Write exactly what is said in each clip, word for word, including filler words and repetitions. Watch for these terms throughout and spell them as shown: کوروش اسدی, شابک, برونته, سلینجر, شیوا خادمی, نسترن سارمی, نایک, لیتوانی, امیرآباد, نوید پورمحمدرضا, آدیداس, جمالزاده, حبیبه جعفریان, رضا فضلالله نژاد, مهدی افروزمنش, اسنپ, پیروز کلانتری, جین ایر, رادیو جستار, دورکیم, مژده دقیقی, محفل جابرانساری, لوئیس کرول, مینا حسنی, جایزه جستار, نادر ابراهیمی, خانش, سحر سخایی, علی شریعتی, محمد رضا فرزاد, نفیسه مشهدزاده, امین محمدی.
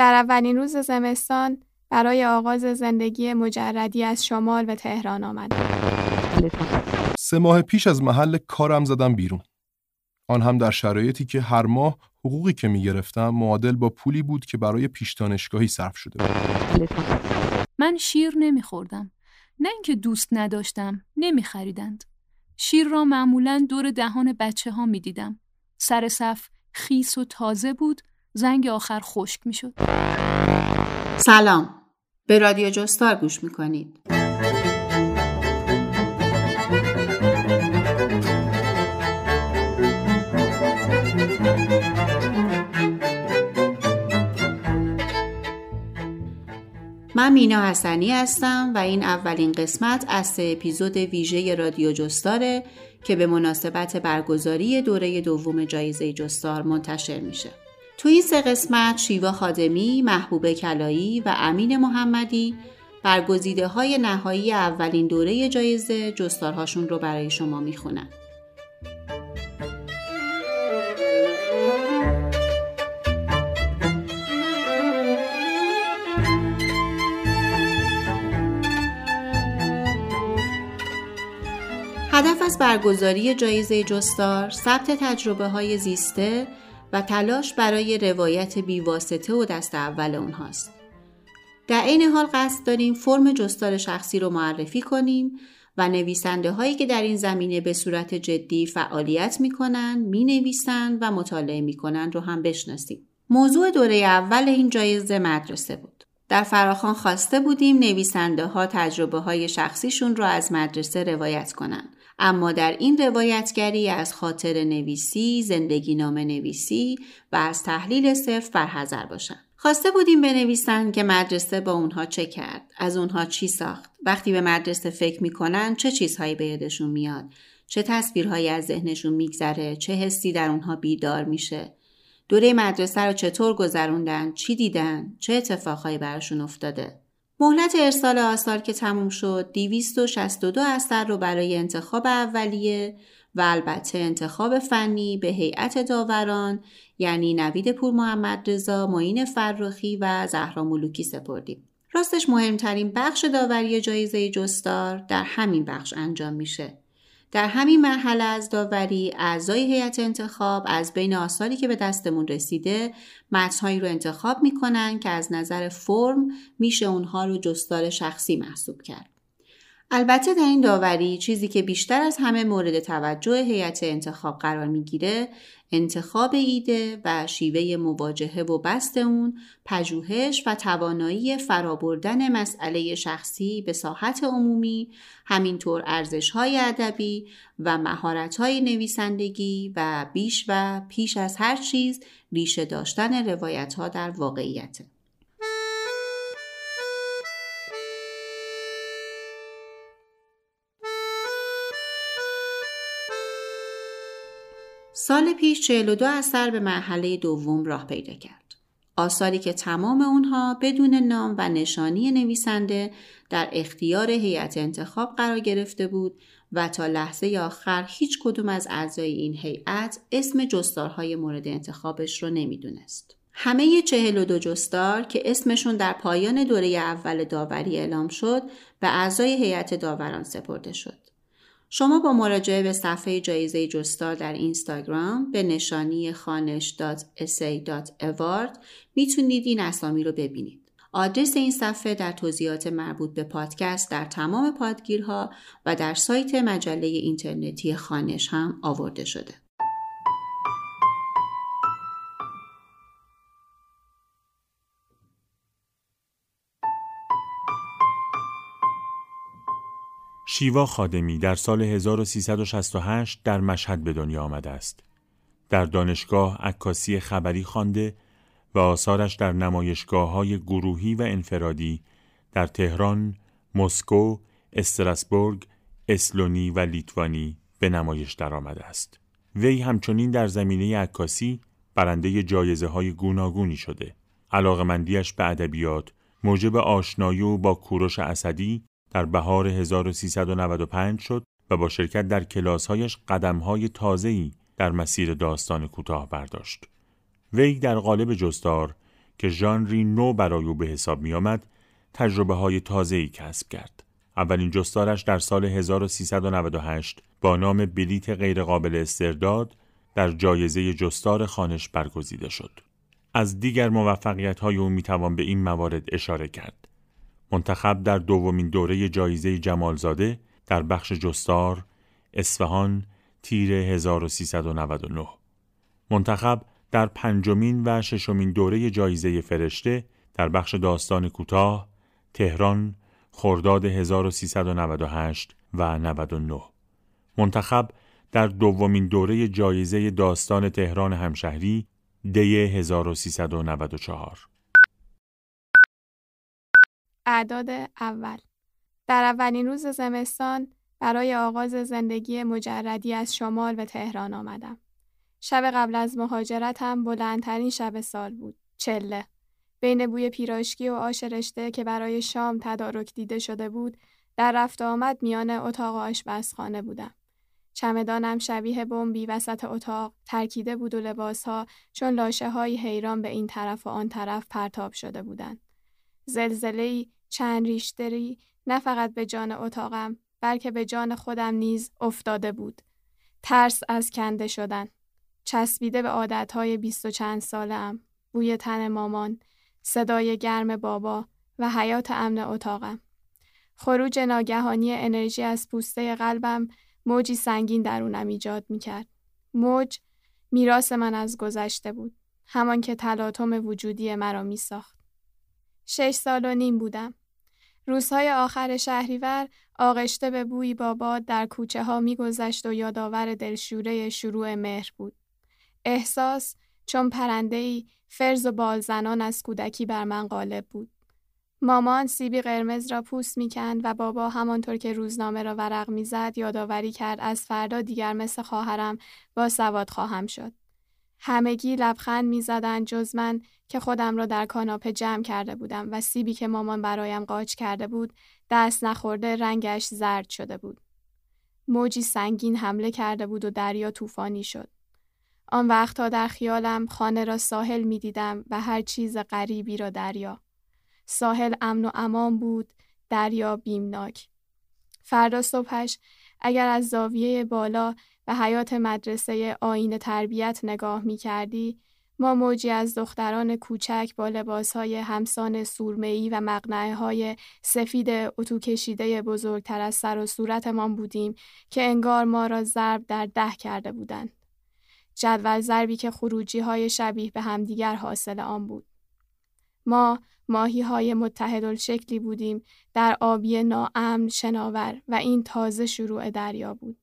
در اولین روز زمستان برای آغاز زندگی مجردی از شمال و تهران آمدم. سه ماه پیش از محل کارم زدم بیرون. آن هم در شرایطی که هر ماه حقوقی که می گرفتم معادل با پولی بود که برای پیش دانشگاهی صرف شده بود. من شیر نمی خوردم. نه اینکه دوست نداشتم، نمی خریدند. شیر را معمولاً دور دهان بچه ها می دیدم. سر صف خیس و تازه بود، زنگ آخر خشک می شد. سلام، به رادیو جستار گوش می کنید. من مینا حسنی هستم و این اولین قسمت از سه اپیزود ویژه رادیو جستاره که به مناسبت برگزاری دوره دوم جایزه جستار منتشر میشه. تو این سه قسمت شیوا خادمی، محبوب کلایی و امین محمدی برگزیده های نهایی اولین دوره جایزه جستارهاشون رو برای شما میخونن. هدف از برگزاری جایزه جستار، ثبت تجربه‌های زیسته و تلاش برای روایت بیواسطه و دست اول اونهاست. در عین حال قصد داریم فرم جستار شخصی رو معرفی کنیم و نویسنده‌هایی که در این زمینه به صورت جدی فعالیت می‌کنن، می‌نویسن و مطالعه می‌کنن رو هم بشناسیم. موضوع دوره اول این جایزه مدرسه بود. در فراخوان خواسته بودیم نویسنده‌ها تجربه‌های شخصیشون رو از مدرسه روایت کنن. اما در این روایتگری از خاطر نویسی، زندگی نامه نویسی و از تحلیل صرف برحذر باشن. خواسته بودیم بنویسن که مدرسه با اونها چه کرد، از اونها چی ساخت، وقتی به مدرسه فکر میکنن چه چیزهایی به یادشون میاد، چه تصویرهایی از ذهنشون میگذره، چه حسی در اونها بیدار میشه، دوره مدرسه رو چطور گذروندن، چی دیدن، چه اتفاقهایی براشون افتاده. مهلت ارسال آثار که تموم شد، دویست و شصت و دو اثر رو برای انتخاب اولیه و البته انتخاب فنی به هیئت داوران یعنی نوید پورمحمدرضا، معین فرخی و زهرا ملوکی سپردیم. راستش مهمترین بخش داوری جایزه جستار در همین بخش انجام میشه. در همین مرحله از داوری، اعضای هیئت انتخاب از بین آثاری که به دستمون رسیده متن‌هایی رو انتخاب می‌کنن که از نظر فرم میشه اونها رو جستار شخصی محسوب کرد. البته در این داوری چیزی که بیشتر از همه مورد توجه هیئت انتخاب قرار می‌گیره، انتخاب ایده و شیوه مواجهه و بست اون، پژوهش و توانایی فرابردن مسئله شخصی به ساحت عمومی، همینطور ارزش‌های ادبی و مهارت‌های نویسندگی و بیش و پیش از هر چیز ریشه داشتن روایت‌ها در واقعیت. سال پیش چهل و دو اثر به مرحله دوم راه پیدا کرد. آثاری که تمام اونها بدون نام و نشانی نویسنده در اختیار هیئت انتخاب قرار گرفته بود و تا لحظه آخر هیچ کدوم از اعضای این هیئت اسم جستارهای مورد انتخابش رو نمیدونست. همه چهل و دو جستار که اسمشون در پایان دوره اول داوری اعلام شد، به اعضای هیئت داوران سپرده شد. شما با مراجعه به صفحه جایزه جستار در اینستاگرام به نشانی خانش دات اس ای دات اوارد میتونید این اسامی رو ببینید. آدرس این صفحه در توضیحات مربوط به پادکست در تمام پادگیرها و در سایت مجله اینترنتی خانش هم آورده شده. شیوا خادمی در سال هزار و سیصد و شصت و هشت در مشهد به دنیا آمده است. در دانشگاه عکاسی خبری خوانده و آثارش در نمایشگاه‌های گروهی و انفرادی در تهران، مسکو، استراسبورگ، اسلونی و لیتوانی به نمایش درآمده است. وی همچنین در زمینه عکاسی برنده جایزه‌های گوناگونی شده. علاقه‌مندیش به ادبیات موجب آشنایی او با کوروش اسدی در بهار هزار و سیصد و نود و پنج شد و با شرکت در کلاس‌هایش قدم‌های تازه‌ای در مسیر داستان کوتاه برداشت. وی در قالب جستار که ژانری نو برای او به حساب می آمد، تجربه های تازه‌ای کسب کرد. اولین جستارش در سال هزار و سیصد و نود و هشت با نام بلیت غیرقابل استرداد در جایزه جستار خانش برگزیده شد. از دیگر موفقیت‌های او می‌توان به این موارد اشاره کرد. منتخب در دومین دوره جایزه جمالزاده در بخش جستار، اصفهان، تیر هزار و سیصد و نود و نه. منتخب در پنجمین و ششمین دوره جایزه فرشته در بخش داستان کوتاه، تهران، خرداد هزار و سیصد و نود و هشت و نود و نه. منتخب در دومین دوره جایزه داستان تهران همشهری، دی هزار و سیصد و نود و چهار. اعداد اول. در اولین روز زمستان برای آغاز زندگی مجردی از شمال به تهران آمدم. شب قبل از مهاجرتم بلندترین شب سال بود. چله. بین بوی پیراشکی و آش رشته که برای شام تدارک دیده شده بود، در رفت آمد میان اتاق آشپزخانه بودم. چمدانم شبیه بمبی وسط اتاق ترکیده بود و لباسها چون لاشه های حیران به این طرف و آن طرف پرتاب شده بودند. زلزله‌ای چند ریشتری نه فقط به جان اتاقم بلکه به جان خودم نیز افتاده بود. ترس از کنده شدن، چسبیده به عادتهای بیست و چند سالم، بوی تن مامان، صدای گرم بابا و حیات امن اتاقم. خروج ناگهانی انرژی از پوسته قلبم موجی سنگین درونم ایجاد میکرد. موج میراث من از گذشته بود، همان که تلاطم وجودی مرا میساخت. شش سال و نیم بودم. روزهای آخر شهریور آغشته به بوی باباد در کوچه ها میگذشت و یادآور دلشوره شروع مهر بود. احساس چون پرنده‌ای فرز و بالزنان از کودکی بر من غالب بود. مامان سیبی قرمز را پوست می‌کند و بابا همانطور که روزنامه را ورق می‌زد یادآوری کرد از فردا دیگر مثل خواهرم با سواد خواهم شد. همگی لبخند می‌زدند جز من که خودم را در کاناپه جمع کرده بودم و سیبی که مامان برایم قاچ کرده بود دست نخورده رنگش زرد شده بود. موجی سنگین حمله کرده بود و دریا طوفانی شد. آن وقتها در خیالم خانه را ساحل می‌دیدم و هر چیز غریبی را دریا. ساحل امن و امان بود، دریا بیمناک. فردا صبحش اگر از زاویه بالا به حیات مدرسه آیین تربیت نگاه می کردی، ما موجی از دختران کوچک با لباسهای همسان سورمه‌ای و مقنعه‌های سفید اتو کشیده بزرگتر از سر و صورتمان بودیم که انگار ما را ضرب در ده کرده بودند. جدول ضربی که خروجی‌های شبیه به همدیگر حاصل آن بود. ما ماهی‌های متحدالشکلی بودیم در آبی ناامن شناور و این تازه شروع دریا بود.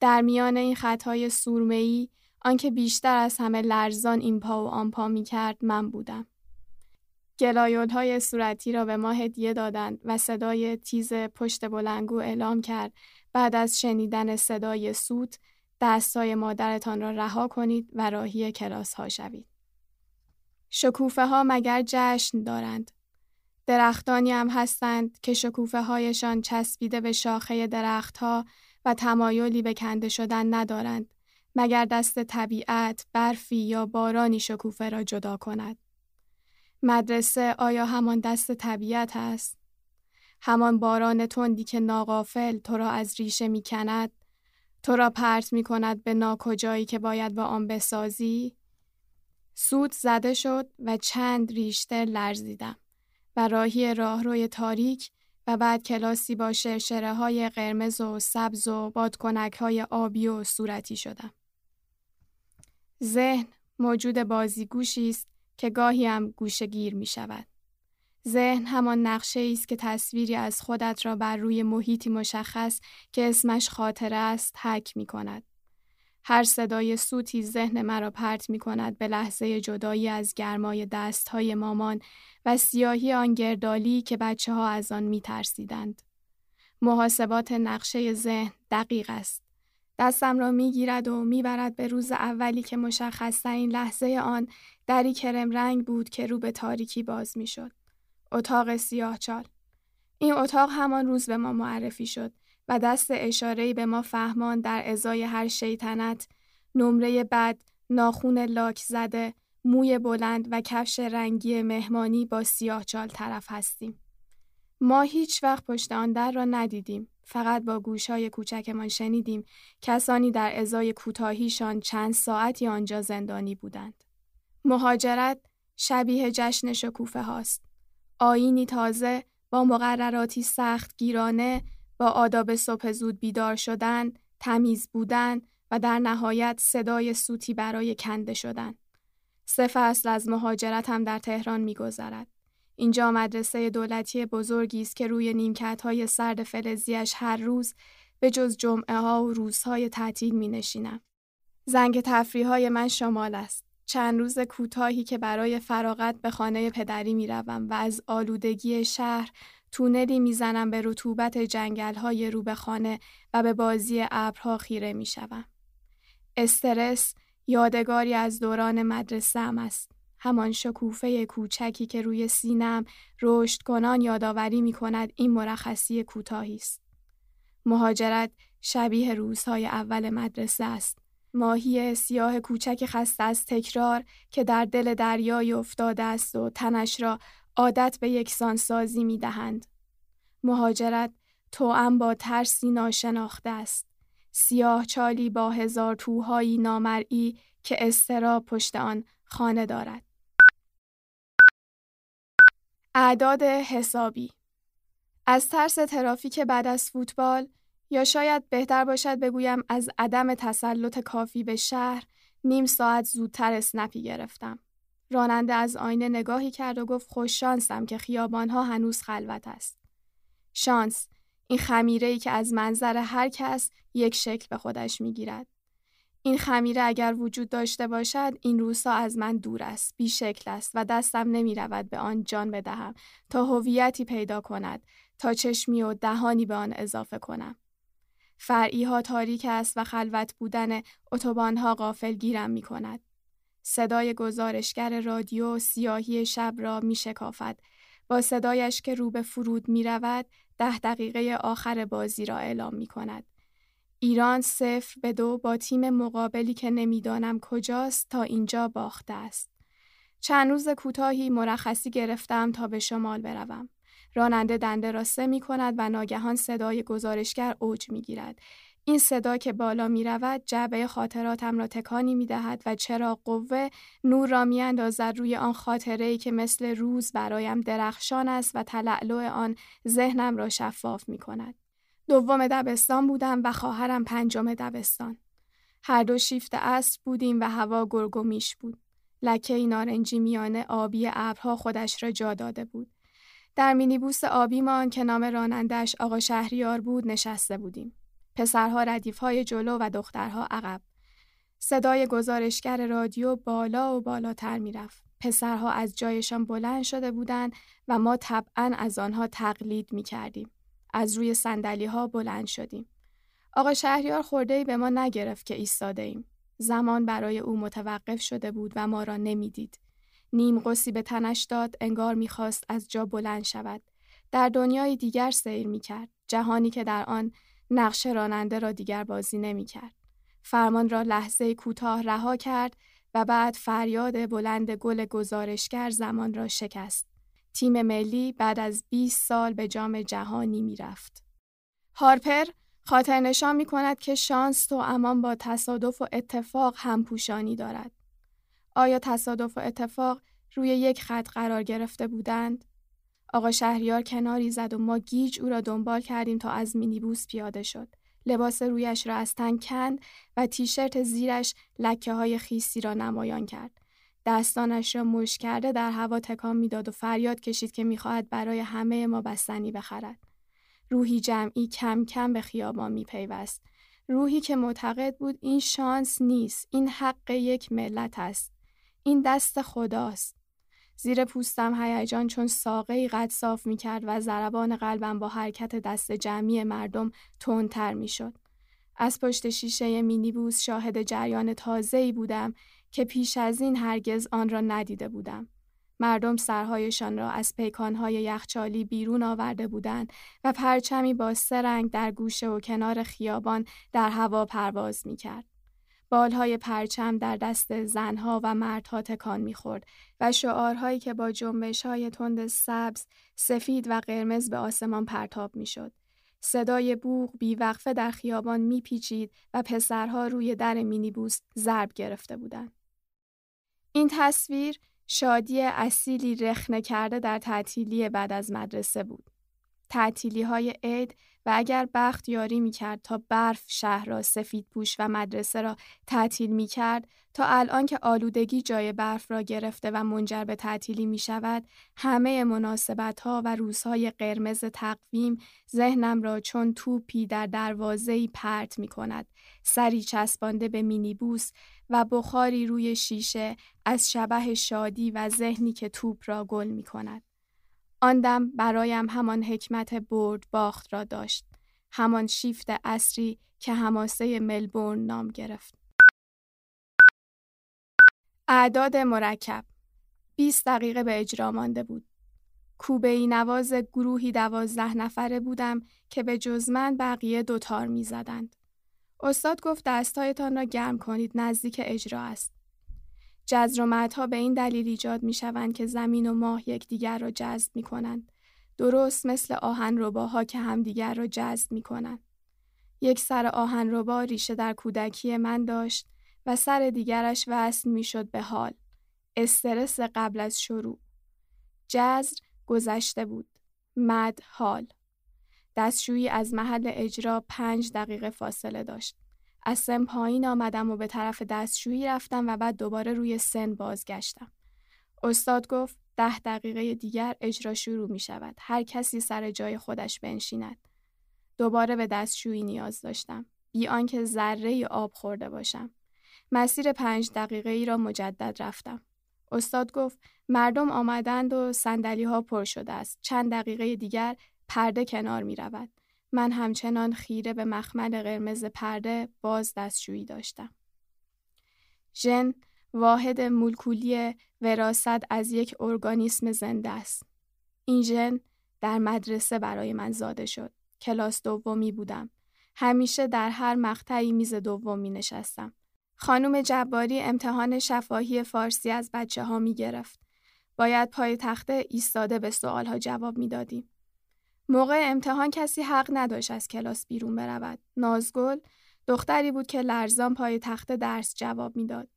در میان این خطهای سرمه‌ای، آنکه بیشتر از همه لرزان این پا و آن پا می‌کرد من بودم. گلایول‌های صورتی را به ما هدیه دادند و صدای تیز پشت بلندگو اعلام کرد بعد از شنیدن صدای سوت دستای مادرتان را رها کنید و راهی کلاس‌ها شوید. شکوفه ها مگر جشن دارند؟ درختانی هم هستند که شکوفه هایشان چسبیده به شاخه درخت ها و تمایلی به کنده شدن ندارند مگر دست طبیعت، برفی یا بارانی شکوفه را جدا کند. مدرسه آیا همان دست طبیعت است؟ همان باران تندی که ناغافل تو را از ریشه می کند، تو را پرت می کند به ناکجایی که باید با آن بسازی؟ سوت زده شد و چند ریشتر لرزیدم و راهی راهروی تاریک و بعد کلاسی با شرشره های قرمز و سبز و بادکنک های آبی و صورتی شدم. ذهن موجود بازیگوشی است که گاهی هم گوشه‌گیر می شود. ذهن همان نقشه است که تصویری از خودت را بر روی محیطی مشخص که اسمش خاطره است حک می کند. هر صدای سوتی ذهن مرا پرت می کند به لحظه جدایی از گرمای دست های مامان و سیاهی آن گردالی که بچه ها از آن می ترسیدند. محاسبات نقشه ذهن دقیق است. دستم را می گیرد و می برد به روز اولی که مشخص این لحظه آن دری کرم رنگ بود که رو به تاریکی باز می شد. اتاق سیاه چال. این اتاق همان روز به ما معرفی شد و دست اشاره‌ای به ما فهمان در ازای هر شیطنت، نمره بد، ناخون لاک زده، موی بلند و کفش رنگی مهمانی با سیاه چال طرف هستیم. ما هیچ وقت پشت آن در را ندیدیم، فقط با گوش‌های کوچکمان شنیدیم کسانی در ازای کوتاهیشان چند ساعتی آنجا زندانی بودند. مهاجرت شبیه جشن شکوفه هاست. آیینی تازه با مقرراتی سخت گیرانه، با آداب صبح زود بیدار شدن، تمیز بودن و در نهایت صدای سوتی برای کنده شدن. سه فصل از مهاجرت هم در تهران می‌گذرد. اینجا مدرسه دولتی بزرگی است که روی نیمکت‌های سرد فلزیش هر روز به جز جمعه‌ها و روزهای تعطیل می‌نشینم. زنگ تفریح‌های من شمال است. چند روز کوتاهی که برای فراغت به خانه پدری می‌روم و از آلودگی شهر تونلی می‌زنم به رطوبت جنگل‌های روبه خانه و به بازی ابرها خیره می‌شوم. استرس یادگاری از دوران مدرسه‌ام است. همان شکوفه کوچکی که روی سینم رشد کنان یادآوری می‌کند این مرخصی کوتاهی است. مهاجرت شبیه روزهای اول مدرسه است. ماهی سیاه کوچک خسته از تکرار که در دل دریای افتاده است و تنش را عادت به یکسان‌سازی می‌دهند. مهاجرت توأم با ترسی ناشناخته است. سیاه چالی با هزار توهایی نامرئی که اضطراب پشت آن خانه دارد. اعداد حسابی. از ترس ترافیک بعد از فوتبال، یا شاید بهتر باشد بگویم از عدم تسلط کافی به شهر، نیم ساعت زودتر اسنپی گرفتم. راننده از آینه نگاهی کرد و گفت خوش شانسم که خیابان‌ها هنوز خلوت است. شانس، این خمیره‌ای که از منظر هر کس یک شکل به خودش می‌گیرد. این خمیره اگر وجود داشته باشد این روزها از من دور است، بی شکل است و دستم نمی رود به آن جان بدهم تا هویتی پیدا کند، تا چشمی و دهانی به آن اضافه کنم. فرعی ها تاریک است و خلوت بودن اتوبان ها غافل گیرم می کند. صدای گزارشگر رادیو سیاهی شب را می شکافد. با صدایش که رو به فرود می رود ده دقیقه آخر بازی را اعلام می کند. ایران صفر به دو با تیم مقابلی که نمیدانم کجاست تا اینجا باخته است. چند روز کوتاهی مرخصی گرفتم تا به شمال بروم. راننده دنده را سه می کند و ناگهان صدای گزارشگر اوج می گیرد. این صدا که بالا می رود جعبه خاطراتم را تکانی می دهد و چراغ قوه نور را می اندازد روی آن خاطره‌ای که مثل روز برایم درخشان است و تلألؤ آن ذهنم را شفاف می کند. دوم دبستان بودم و خواهرم پنجم دبستان. هر دو شیفت عصر بودیم و هوا گرگ و میش بود. لکه نارنجی میانه آبی ابرها خودش را جا داده بود. در مینیبوس آبیمان که نام رانندش آقا شهریار بود نشسته بودیم. پسرها ردیف‌های جلو و دخترها عقب. صدای گزارشگر رادیو بالا و بالاتر میرفت. پسرها از جایشان بلند شده بودند و ما طبعاً از آنها تقلید میکردیم. از روی صندلی‌ها بلند شدیم. آقا شهریار خورده‌ای به ما نگرفت که ایستاده‌ایم. زمان برای او متوقف شده بود و ما را نمی‌دید. نیم قوسی به تنش داد، انگار می‌خواست از جا بلند شود. در دنیای دیگر سیر می‌کرد، جهانی که در آن نقش راننده را دیگر بازی نمی‌کرد. فرمان را لحظه کوتاه رها کرد و بعد فریاد بلند گل گزارشگر زمان را شکست. تیم ملی بعد از بیست سال به جام جهانی می رفت. هارپر خاطر نشان می کند که شانس تو امان با تصادف و اتفاق همپوشانی دارد. آیا تصادف و اتفاق روی یک خط قرار گرفته بودند؟ آقا شهریار کناری زد و ما گیج او را دنبال کردیم تا از مینیبوس پیاده شد. لباس رویش را از تن کند و تیشرت زیرش لکه های خیسی را نمایان کرد. دستانش را مشت کرده در هوا تکان می‌داد و فریاد کشید که می‌خواهد برای همه ما بستنی بخرد. روحی جمعی کم کم به خیابان می‌پیوست. روحی که معتقد بود این شانس نیست، این حق یک ملت است. این دست خداست. زیر پوستم هیجان چون ساقه‌ای قد صاف می‌کرد و ضربان قلبم با حرکت دست جمعی مردم تندتر می‌شد. از پشت شیشه مینیبوس شاهد جریان تازه‌ای بودم که پیش از این هرگز آن را ندیده بودم. مردم سرهایشان را از پیکانهای یخچالی بیرون آورده بودند و پرچمی با سه رنگ در گوشه و کنار خیابان در هوا پرواز می‌کرد. بالهای پرچم در دست زنها و مردها تکان می‌خورد و شعارهایی که با جنبش‌های تند سبز، سفید و قرمز به آسمان پرتاب می‌شد. صدای بوق بیوقفه در خیابان میپیچید و پسرها روی در مینیبوس ضرب گرفته بودند. این تصویر شادی اصیلی رخنه کرده در تعطیلی بعد از مدرسه بود. تعطیلی‌های عید و اگر بخت یاری می‌کرد تا برف شهر را سفید پوش و مدرسه را تعطیل می‌کرد، تا الان که آلودگی جای برف را گرفته و منجر به تعطیلی می‌شود، همه مناسبت‌ها و روزهای قرمز تقویم ذهنم را چون توپی در دروازه‌ای پرت می‌کند، سری چسبانده به مینیبوس و بخاری روی شیشه از شبح شادی و ذهنی که توپ را گل می‌کند. آن دم برایم همان حکمت برد باخت را داشت، همان شیفت عصری که حماسه ملبورن نام گرفت. اعداد مرکب بیست دقیقه به اجرا مانده بود. کوبه‌ای نواز گروهی دوازده نفره بودم که به جز من بقیه دوتار می زدند. استاد گفت دستایتان را گرم کنید، نزدیک اجرا است. جزر و مدها به این دلیل ایجاد می شوند که زمین و ماه یکدیگر را جذب می کنند. درست مثل آهنرباها که همدیگر را جذب می کنند. یک سر آهنربا ریشه در کودکی من داشت و سر دیگرش وصل می شد به حال. استرس قبل از شروع. جزر گذشته بود. مد حال. دستشویی از محل اجرا پنج دقیقه فاصله داشت. از سن پایین آمدم و به طرف دستشویی رفتم و بعد دوباره روی سن بازگشتم. استاد گفت ده دقیقه دیگر اجرا شروع می شود. هر کسی سر جای خودش بنشیند. دوباره به دستشویی نیاز داشتم. بی آنکه ذره آب خورده باشم. مسیر پنج دقیقه ای را مجدد رفتم. استاد گفت مردم آمدند و صندلی ها پر شده است. چند دقیقه دیگر پرده کنار می رود. من همچنان خیره به مخمل قرمز پرده باز دستشویی داشتم. ژن واحد مولکولی وراثت از یک ارگانیسم زنده است. این ژن در مدرسه برای من زاده شد. کلاس دومی بودم. همیشه در هر مقطعی میز دوم می نشستم. خانم جباری امتحان شفاهی فارسی از بچه ها می گرفت. باید پای تخته ایستاده به سوال ها جواب می دادیم. موقع امتحان کسی حق نداشت از کلاس بیرون برود. نازگل دختری بود که لرزان پای تخت درس جواب میداد.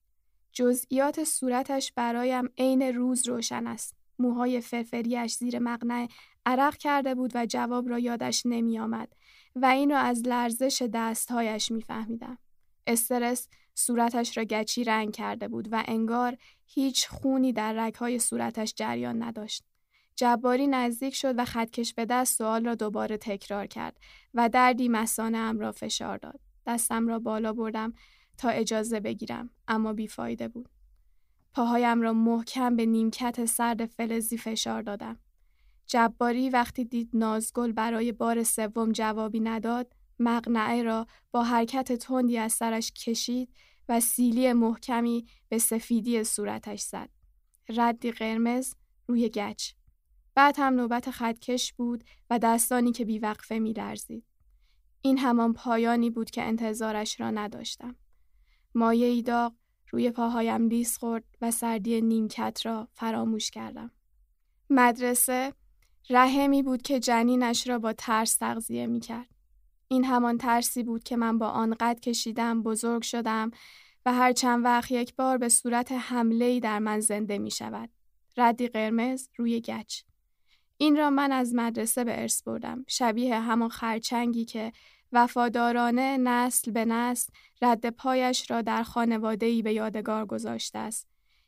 جزئیات صورتش برایم عین روز روشن است. موهای فرفریش زیر مقنعه عرق کرده بود و جواب را یادش نمی آمد و این را از لرزش دستهایش می فهمیدم. استرس صورتش را گچی رنگ کرده بود و انگار هیچ خونی در رگهای صورتش جریان نداشت. جباری نزدیک شد و خطکش به دست سوال را دوباره تکرار کرد و دردی مثانه ام را فشار داد. دستم را بالا بردم تا اجازه بگیرم، اما بیفایده بود. پاهایم را محکم به نیمکت سرد فلزی فشار دادم. جباری وقتی دید نازگل برای بار سوم جوابی نداد، مقنعه را با حرکت تندی از سرش کشید و سیلی محکمی به سفیدی صورتش زد. ردی قرمز روی گچ. بعد هم نوبت خطکش بود و دستانی که بیوقفه می لرزید. این همان پایانی بود که انتظارش را نداشتم. مایه‌ای داغ روی پاهایم لیس خورد و سردی نیمکت را فراموش کردم. مدرسه رحمی بود که جنینش را با ترس تغذیه می کرد. این همان ترسی بود که من با آن قد کشیدم، بزرگ شدم و هر چند وقت یک بار به صورت حمله‌ای در من زنده می شود. ردی قرمز روی گچ. این را من از مدرسه به ارث بردم، شبیه همان خرچنگی که وفادارانه نسل به نسل رد پایش را در خانواده‌ای به یادگار گذاشته است.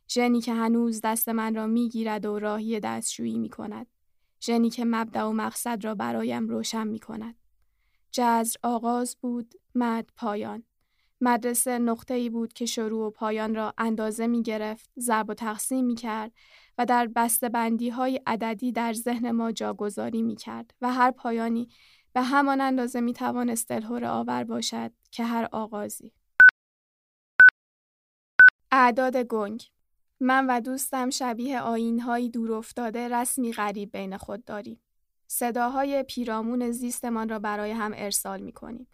ژنی که هنوز دست من را می‌گیرد و راهی دستشویی می‌کند. ژنی که مبدا و مقصد را برایم روشن می‌کند. جزر آغاز بود، مد پایان. مدرسه نقطه‌ای بود که شروع و پایان را اندازه می‌گرفت، ضرب و تقسیم می‌کرد و در بسته‌بندی‌های عددی در ذهن ما جاگذاری می‌کرد و هر پایانی به همان اندازه می‌توانست دلهره آور باشد که هر آغازی. اعداد گنگ. من و دوستم شبیه آیین‌های دورافتاده رسمی غریب بین خود داریم. صداهای پیرامون زیستمان را برای هم ارسال می‌کنیم.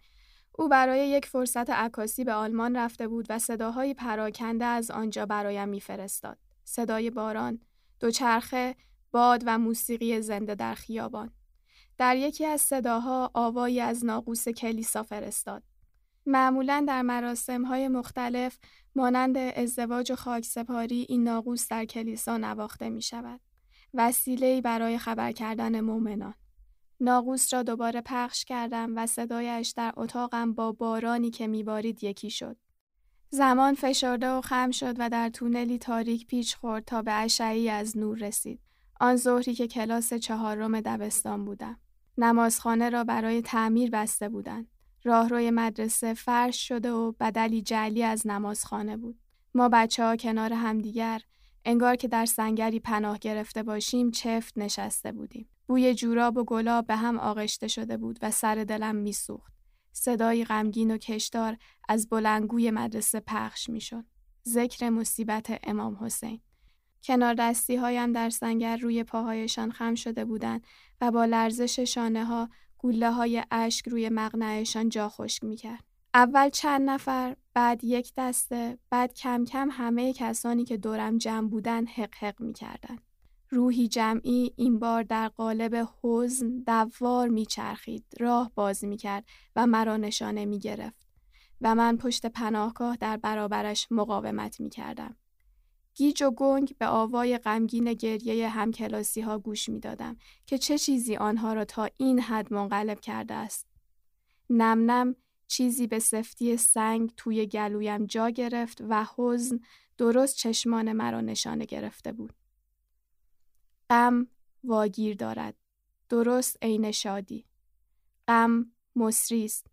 او برای یک فرصت عکاسی به آلمان رفته بود و صداهای پراکنده از آنجا برایم می‌فرستاد. صدای باران، دوچرخه، باد و موسیقی زنده در خیابان. در یکی از صداها آوایی از ناقوس کلیسا فرستاد. معمولاً در مراسم‌های مختلف مانند ازدواج و خاکسپاری این ناقوس در کلیسا نواخته می‌شود. وسیله‌ای برای خبر کردن مؤمنان. ناقوس را دوباره پخش کردم و صدایش در اتاقم با بارانی که میبارید یکی شد. زمان فشرده و خم شد و در تونلی تاریک پیچ خورد تا به عشایی از نور رسید. آن ظهری که کلاس چهارم دبستان بودم. نمازخانه را برای تعمیر بسته بودند. راهروی مدرسه فرش شده و بدلی جعلی از نمازخانه بود. ما بچه‌ها کنار همدیگر، انگار که در سنگری پناه گرفته باشیم، چفت نشسته بودیم. بوی جوراب و گلاب به هم آغشته شده بود و سر دلم میسوخت. صدای غمگین و کشدار از بلندگوی مدرسه پخش میشد. ذکر مصیبت امام حسین. کنار دستی هایم در سنگر روی پاهایشان خم شده بودند و با لرزش شانه ها گوله های اشک روی مقنعهشان جا خشک میکرد. اول چند نفر، بعد یک دسته، بعد کم کم همه کسانی که دورم جمع بودن حق حق میکردن. روحی جمعی این بار در قالب حزن دوار میچرخید، راه باز میکرد و مرا نشانه میگرفت و من پشت پناهگاه در برابرش مقاومت میکردم. گیج و گنگ به آوای غمگین گریه همکلاسی ها گوش میدادم که چه چیزی آنها را تا این حد منقلب کرده است. نم نم چیزی به سفتی سنگ توی گلویم جا گرفت و حزن درست چشمان مرا نشانه گرفته بود. غم واگیر دارد، درست عین شادی. غم مصری است،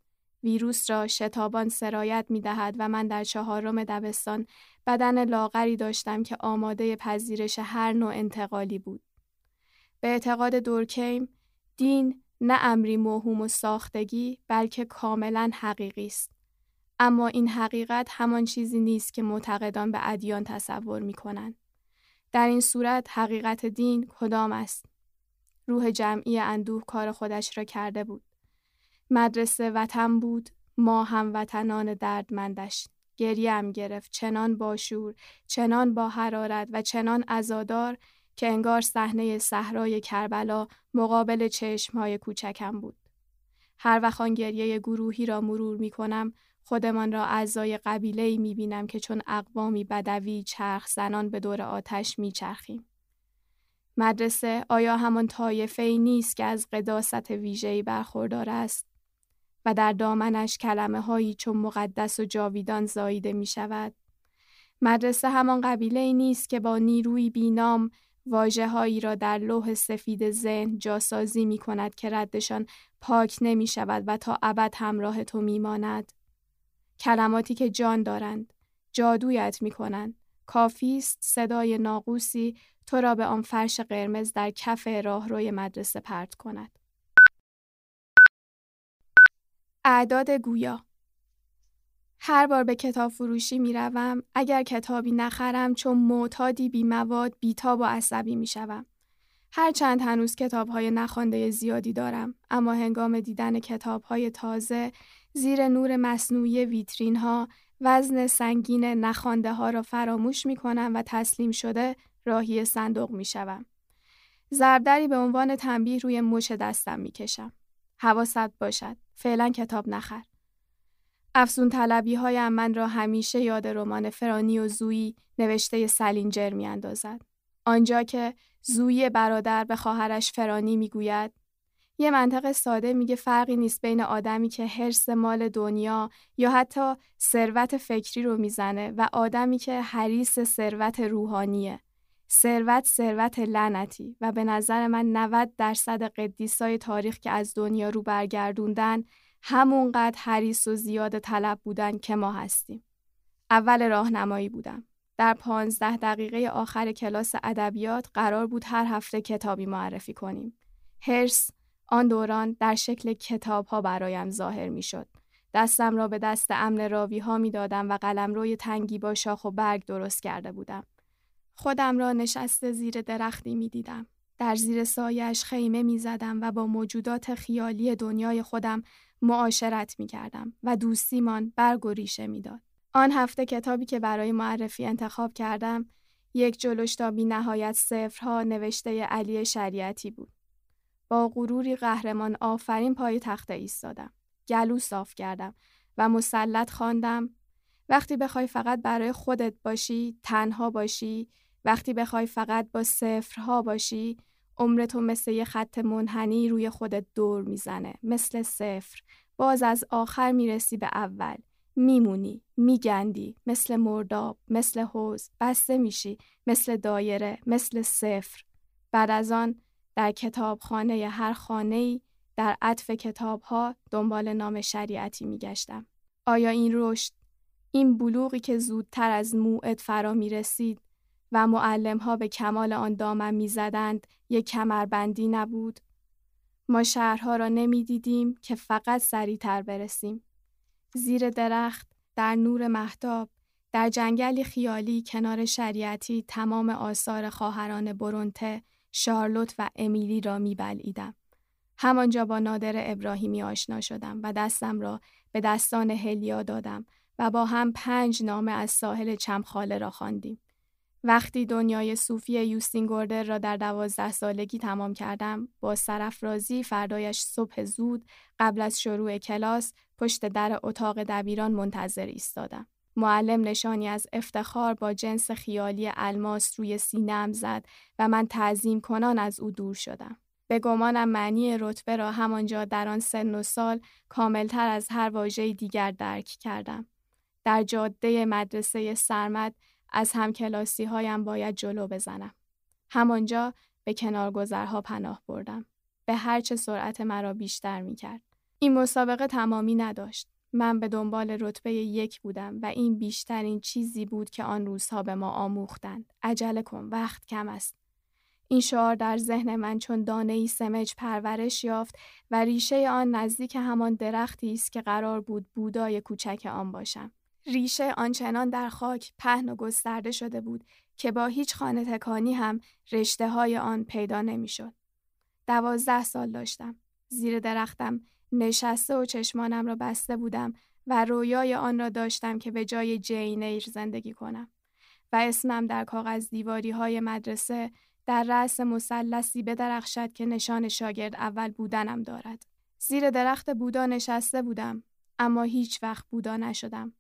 ویروس را شتابان سرایت می دهد و من در چهارم دبستان بدن لاغری داشتم که آماده پذیرش هر نوع انتقالی بود. به اعتقاد دورکیم، دین نه امری موهوم و ساختگی بلکه کاملا حقیقی است. اما این حقیقت همان چیزی نیست که معتقدان به ادیان تصور می کنند. در این صورت حقیقت دین کدام است؟ روح جمعی اندوه کار خودش را کرده بود. مدرسه وطن بود، ما هموطنان دردمندش. گریه‌ام گرفت، چنان با شور، چنان با حرارت و چنان عزادار که انگار صحنه صحرای کربلا مقابل چشم‌های کوچکم بود. هر وقت آن گریه گروهی را مرور می‌کنم، خودمان را اعضای قبیله‌ای می‌بینم که چون اقوامی بدوی چرخ زنان به دور آتش می‌چرخیم. مدرسه آیا همان طایفه‌ای نیست که از قداست ویژه‌ای برخوردار است و در دامنش کلمه‌هایی چون مقدس و جاویدان زاییده می‌شود؟ مدرسه همان قبیله‌ای نیست که با نیروی بینام واژه‌هایی را در لوح سفید ذهن جاسازی می‌کند که ردشان پاک نمی‌شود و تا ابد همراه تو می‌ماند؟ کلماتی که جان دارند، جادویت می کنند. کافیست صدای ناقوسی تو را به آن فرش قرمز در کف راهروی مدرسه پرت کند. اعداد گویا. هر بار به کتاب فروشی می روم، اگر کتابی نخرم چون معتادی بی مواد بیتاب و عصبی می شوم. هرچند هنوز کتاب‌های نخوانده زیادی دارم، اما هنگام دیدن کتاب‌های تازه زیر نور مصنوعی ویترین ها وزن سنگین نخوانده ها را فراموش می کنم و تسلیم شده راهی صندوق می شوم. ضربدری به عنوان تنبیه روی مچ دستم می کشم. حواست باشد، فعلا کتاب نخر. افسون طلبی های من را همیشه یاد رمان فرانی و زویی نوشته سلینجر می اندازد. آنجا که زویی برادر به خواهرش فرانی می گوید یه منطق ساده میگه فرقی نیست بین آدمی که حرص مال دنیا یا حتی ثروت فکری رو میزنه و آدمی که حریص ثروت روحانیه. ثروت ثروت لعنتی و به نظر من نود درصد قدیسای تاریخ که از دنیا رو برگردوندن همونقدر حریص و زیاد طلب بودن که ما هستیم. اول راهنمایی بودم. در پانزده دقیقه آخر کلاس ادبیات قرار بود هر هفته کتابی معرفی کنیم. حرص آن دوران در شکل کتاب‌ها برایم ظاهر می‌شد. دستم را به دست امن راوی‌ها می‌دادم و قلمروی تنگی با شاخ و برگ درست کرده بودم. خودم را نشسته زیر درختی می‌دیدم. در زیر سایش خیمه می زدم و با موجودات خیالی دنیای خودم معاشرت می کردم و دوستیمان برگ و ریشه می داد. آن هفته کتابی که برای معرفی انتخاب کردم، یک جلوش تا بی نهایت صفرها نوشته علی شریعتی بود. با غروری قهرمان آفرین پای تخت ایستادم. گلو صاف کردم و مسلط خواندم: وقتی بخوای فقط برای خودت باشی، تنها باشی، وقتی بخوای فقط با صفرها باشی، عمرتو مثل یه خط منحنی روی خودت دور میزنه، مثل صفر. باز از آخر میرسی به اول، میمونی، میگندی، مثل مرداب، مثل حوض، بسته میشی، مثل دایره، مثل صفر. بعد از آن در کتابخانه هر خانه‌ای در عطف کتاب‌ها دنبال نام شریعتی میگشتم. آیا این رشد، این بلوغی که زودتر از موعد فرا میرسید و معلم‌ها به کمال آن دامن میزدند، یک کمربندی نبود؟ ما شهرها را نمیدیدیم که فقط سریعتر برسیم. زیر درخت، در نور مهتاب، در جنگلی خیالی کنار شریعتی تمام آثار خواهران برونته، شارلوت و امیلی را می‌بلعیدم. همانجا با نادر ابراهیمی آشنا شدم و دستم را به دستان هلیا دادم و با هم پنج نامه از ساحل چمخاله را خواندیم. وقتی دنیای صوفی یوستین گوردر را در دوازده سالگی تمام کردم، با سرافرازی فردایش صبح زود قبل از شروع کلاس پشت در اتاق دبیران منتظر ایستادم. معلم نشانی از افتخار با جنس خیالی الماس روی سینه‌ام زد و من تعظیم کنان از او دور شدم. به گمانم معنی رتبه را همانجا در آن سن و سال کاملتر از هر واژه دیگر درک کردم. در جاده مدرسه سرمد از همکلاسی هایم باید جلو بزنم. همانجا به کنارگذرها پناه بردم. به هر چه سرعت مرا بیشتر می کرد. این مسابقه تمامی نداشت. من به دنبال رتبه یک بودم و این بیشترین چیزی بود که آن روزها به ما آموختند. عجله کن، وقت کم است. این شعار در ذهن من چون دانه‌ای سمج پرورش یافت و ریشه آن نزدیک همان درختی است که قرار بود بودای کوچک آن باشم. ریشه آنچنان در خاک پهن و گسترده شده بود که با هیچ خانه تکانی هم رشته های آن پیدا نمی شد. دوازده سال داشتم. زیر درختم نشسته و چشمانم را بسته بودم و رویای آن را داشتم که به جای جین ایر زندگی کنم و اسمم در کاغذ دیواری های مدرسه در رأس مثلثی بدرخشد که نشان شاگرد اول بودنم دارد. زیر درخت بودا نشسته بودم، اما هیچ وقت بودا نشدم.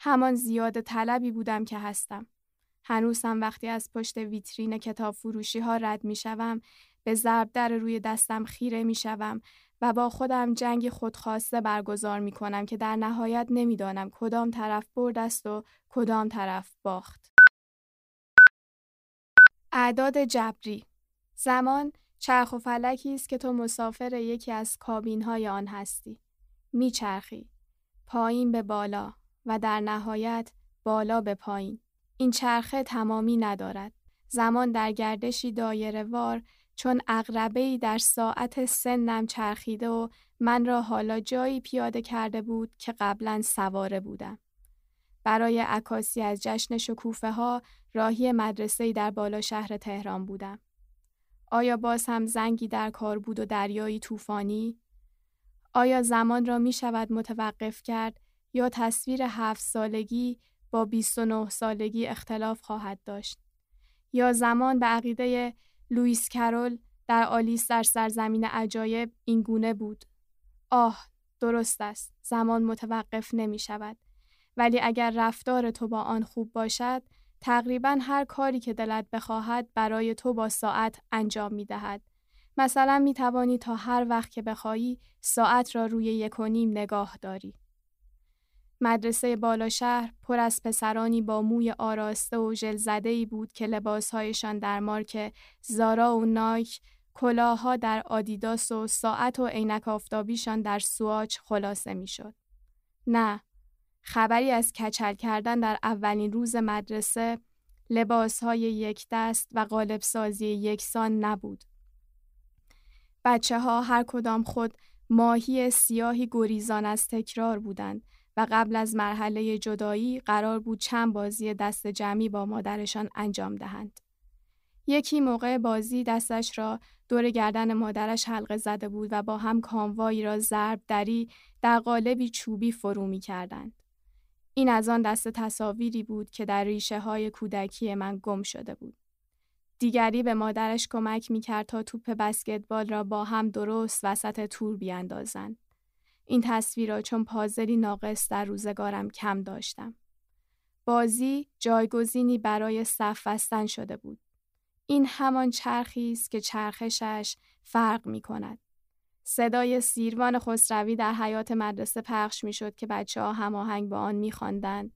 همان زیاد طلبی بودم که هستم. هنوز هم وقتی از پشت ویترین کتاب فروشی ها رد می شوم، به ضرب در روی دستم خیره می شوم و با خودم جنگی خودخواسته برگزار می کنم که در نهایت نمی دانم کدام طرف برد است و کدام طرف باخت. اعداد جبری. زمان چرخ و فلکی است که تو مسافر یکی از کابین های آن هستی. می چرخی. پایین به بالا. و در نهایت بالا به پایین. این چرخه تمامی ندارد. زمان در گردشی دایره وار چون عقربه‌ای در ساعت سنم چرخیده و من را حالا جایی پیاده کرده بود که قبلاً سواره بودم. برای عکاسی از جشن شکوفه ها راهی مدرسه‌ای در بالا شهر تهران بودم. آیا باز هم زنگی در کار بود و دریایی طوفانی؟ آیا زمان را می شود متوقف کرد یا تصویر هفت سالگی با بیست و نه سالگی اختلاف خواهد داشت؟ یا زمان به عقیده لوئیس کرول در آلیس در سرزمین عجایب این گونه بود: آه، درست است، زمان متوقف نمی شود، ولی اگر رفتار تو با آن خوب باشد، تقریباً هر کاری که دلت بخواهد برای تو با ساعت انجام می دهد. مثلا می توانی تا هر وقت که بخواهی ساعت را روی یک و نیم نگاه داری. مدرسه بالا شهر پر از پسرانی با موی آراسته و ژل زده‌ای بود که لباسهایشان در مارک زارا و نایک، کلاه‌ها در آدیداس و ساعت و عینک آفتابیشان در سواج خلاصه می‌شد. نه، خبری از کچل کردن در اولین روز مدرسه، لباس‌های یک دست و قالب‌سازی یکسان نبود. بچه‌ها هر کدام خود ماهی سیاهی گریزان از تکرار بودند و قبل از مرحله جدایی قرار بود چند بازی دست جمعی با مادرشان انجام دهند. یکی موقع بازی دستش را دور گردن مادرش حلقه زده بود و با هم کاموایی را ضرب دری در قالبی چوبی فرو می کردند. این از آن دست تصاویری بود که در ریشه های کودکی من گم شده بود. دیگری به مادرش کمک می کرد تا توپ بسکتبال را با هم درست وسط تور بیاندازند. این تصویرها چون پازلی ناقص در روزگارم کم داشتم. بازی جایگزینی برای صف بستن شده بود. این همان چرخی است که چرخشش فرق می کند. صدای سیروان خسروی در حیاط مدرسه پخش می شد که بچه ها هماهنگ با آن می خواندند.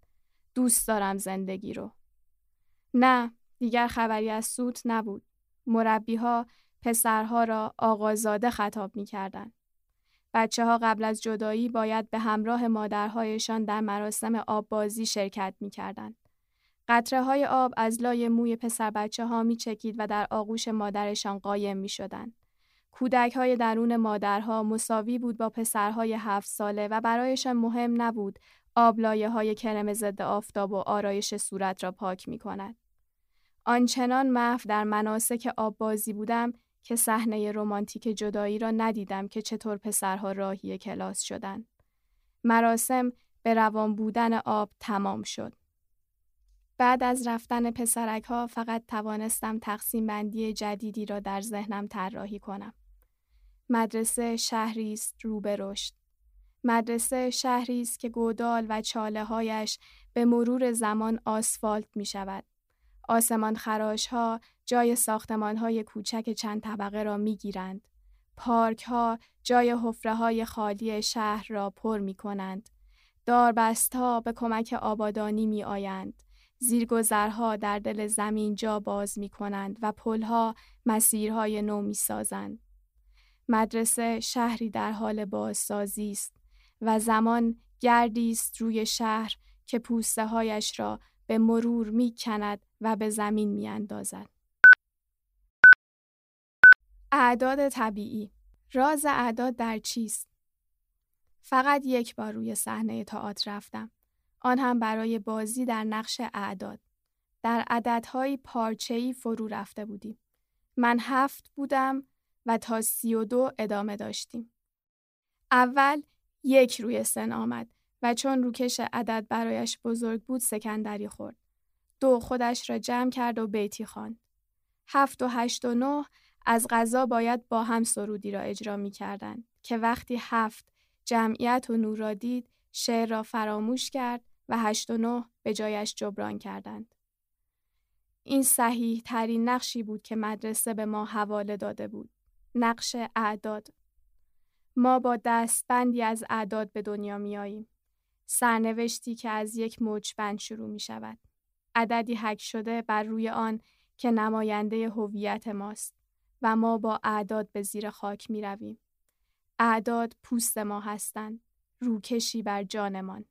دوست دارم زندگی رو. نه، دیگر خبری از سوت نبود. مربی ها پسرها را آقازاده خطاب می کردند. بچه ها قبل از جدایی باید به همراه مادرهایشان در مراسم آببازی شرکت می کردند. قطره های آب از لای موی پسر بچه ها می چکید و در آغوش مادرشان قایم می شدند. کودک های درون مادرها مساوی بود با پسرهای هفت ساله و برایشان مهم نبود آب لایه های کرم ضد آفتاب و آرایش صورت را پاک می کند. آنچنان محو در مناسک آببازی بودم که صحنه رمانتیک جدایی را ندیدم که چطور پسرها راهی کلاس شدند. مراسم به روان بودن آب تمام شد. بعد از رفتن پسرک ها فقط توانستم تقسیم بندی جدیدی را در ذهنم طراحی کنم. مدرسه شهری است رو به رشد. مدرسه شهری است که گودال و چاله هایش به مرور زمان آسفالت می شود. آسمان خراش ها جای ساختمان های کوچک چند طبقه را می گیرند. پارک ها جای حفره های خالی شهر را پر می کنند. داربست ها به کمک آبادانی می آیند. زیرگذرها در دل زمین جا باز می کنند و پلها مسیرهای نو می سازند. مدرسه شهری در حال بازسازی است و زمان گردی است روی شهر که پوسته هایش را به مرور می کند و به زمین می اندازد. اعداد طبیعی. راز اعداد در چیست؟ فقط یک بار روی صحنه تئاتر رفتم. آن هم برای بازی در نقش اعداد. در عددهای پارچه‌ای فرو رفته بودیم. من هفت بودم و تا سی و دو ادامه داشتیم. اول یک روی سن آمد و چون روکش عدد برایش بزرگ بود سکندری خورد. دو خودش را جمع کرد و بیتی خواند. هفت و هشت و نه از قضا باید با هم سرودی را اجرا می کردند که وقتی هفت جمعیت و نور را دید شعر را فراموش کرد و هشت و نه به جایش جبران کردند. این صحیح ترین نقشی بود که مدرسه به ما حواله داده بود. نقش اعداد. ما با دستبندی از اعداد به دنیا می آییم. سرنوشتی که از یک مچبند شروع می شود. عددی حک شده بر روی آن که نماینده هویت ماست و ما با اعداد به زیر خاک می رویم. اعداد پوست ما هستند. روکشی بر جانمان.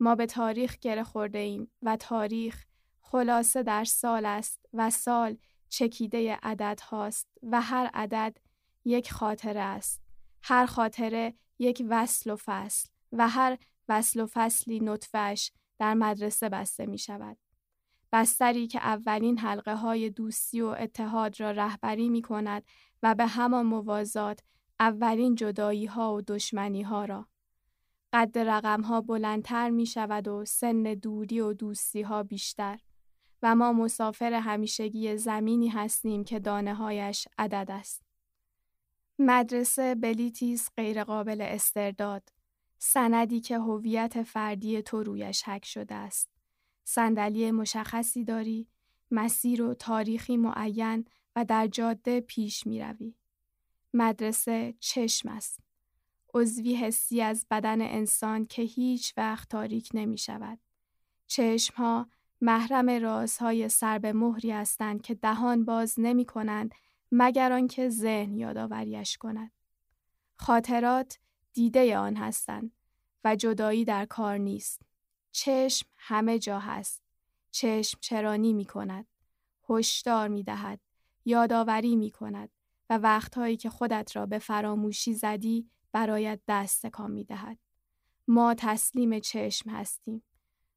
ما به تاریخ گره خورده ایم و تاریخ خلاصه در سال است و سال چکیده عدد هاست و هر عدد یک خاطره است. هر خاطره یک وصل و فصل و هر وصل و فصلی نطفه‌اش در مدرسه بسته می شود. بستری که اولین حلقه های دوستی و اتحاد را رهبری می کند و به همان موازات اولین جدایی ها و دشمنی ها را. قد رقم‌ها بلندتر می شود و سن دوری و دوستی‌ها بیشتر و ما مسافر همیشگی زمینی هستیم که دانه‌هایش عدد است. مدرسه بلیتیست غیر قابل استرداد، سندی که هویت فردی تو رویش حک شده است. صندلی مشخصی داری، مسیر و تاریخی معین و در جاده پیش می روی. مدرسه چشم است. عضوی حسی از بدن انسان که هیچ وقت تاریک نمی شود. چشم ها محرم رازهای سر به مهری هستند که دهان باز نمی کنند مگر آنکه ذهن یادآوریش کند. خاطرات دیده آن هستند و جدایی در کار نیست. چشم همه جا هست. چشم چرانی می کند. هشدار می دهد. یادآوری می کند و وقتهایی که خودت را به فراموشی زدی برایت دست تکان می دهد. ما تسلیم چشم هستیم.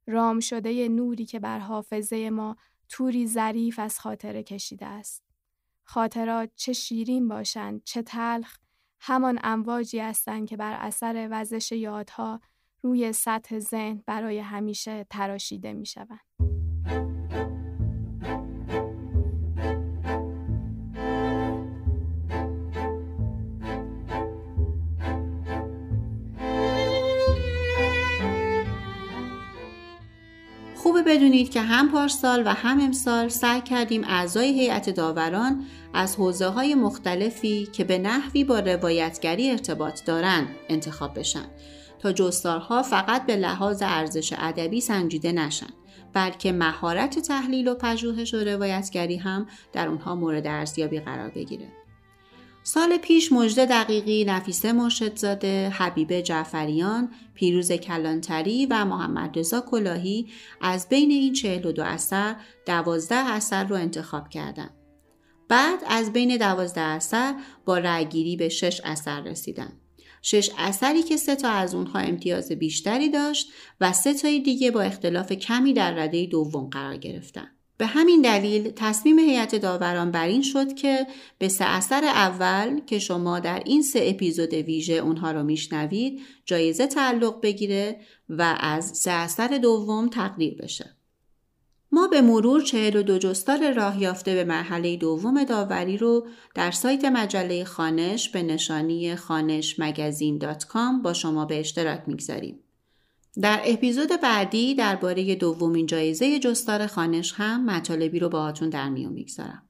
رام شده نوری که بر حافظه ما توری ظریف از خاطره کشیده است. خاطرات چه شیرین باشند، چه تلخ، همان امواجی هستند که بر اثر وزش یادها روی سطح ذهن برای همیشه تراشیده می شوند. خوبه بدونید که هم پارسال و هم امسال سعی کردیم اعضای هیئت داوران از حوزه‌های مختلفی که به نحوی با روایتگری ارتباط دارند انتخاب بشن تا جستارها فقط به لحاظ ارزش ادبی سنجیده نشن، بلکه مهارت تحلیل و پژوهش و روایتگری هم در اونها مورد ارزیابی قرار بگیره. سال پیش مژده دقیقی، نفیسه مشهدزاده، حبیبه جعفریان، پیروز کلانتری و محمد رضا کلاهی از بین این چهل و دو اثر دوازده اثر رو انتخاب کردند. بعد از بین دوازده اثر با رأی‌گیری به شش اثر رسیدن. شش اثری که سه تا از اونها امتیاز بیشتری داشت و سه تای دیگه با اختلاف کمی در رده دوم قرار گرفتن. به همین دلیل تصمیم هیئت داوران بر این شد که به سه اثر اول که شما در این سه اپیزود ویژه اونها رو میشنوید جایزه تعلق بگیره و از سه اثر دوم تقدیر بشه. ما به مرور چهل و دو جستار راه یافته به مرحله دوم داوری رو در سایت مجله خانش به نشانی خانش مگزین دات کام با شما به اشتراک میگذاریم. در اپیزود بعدی درباره دومین جایزه جستار خانش هم مطالبی رو باهاتون در میون میگذارم.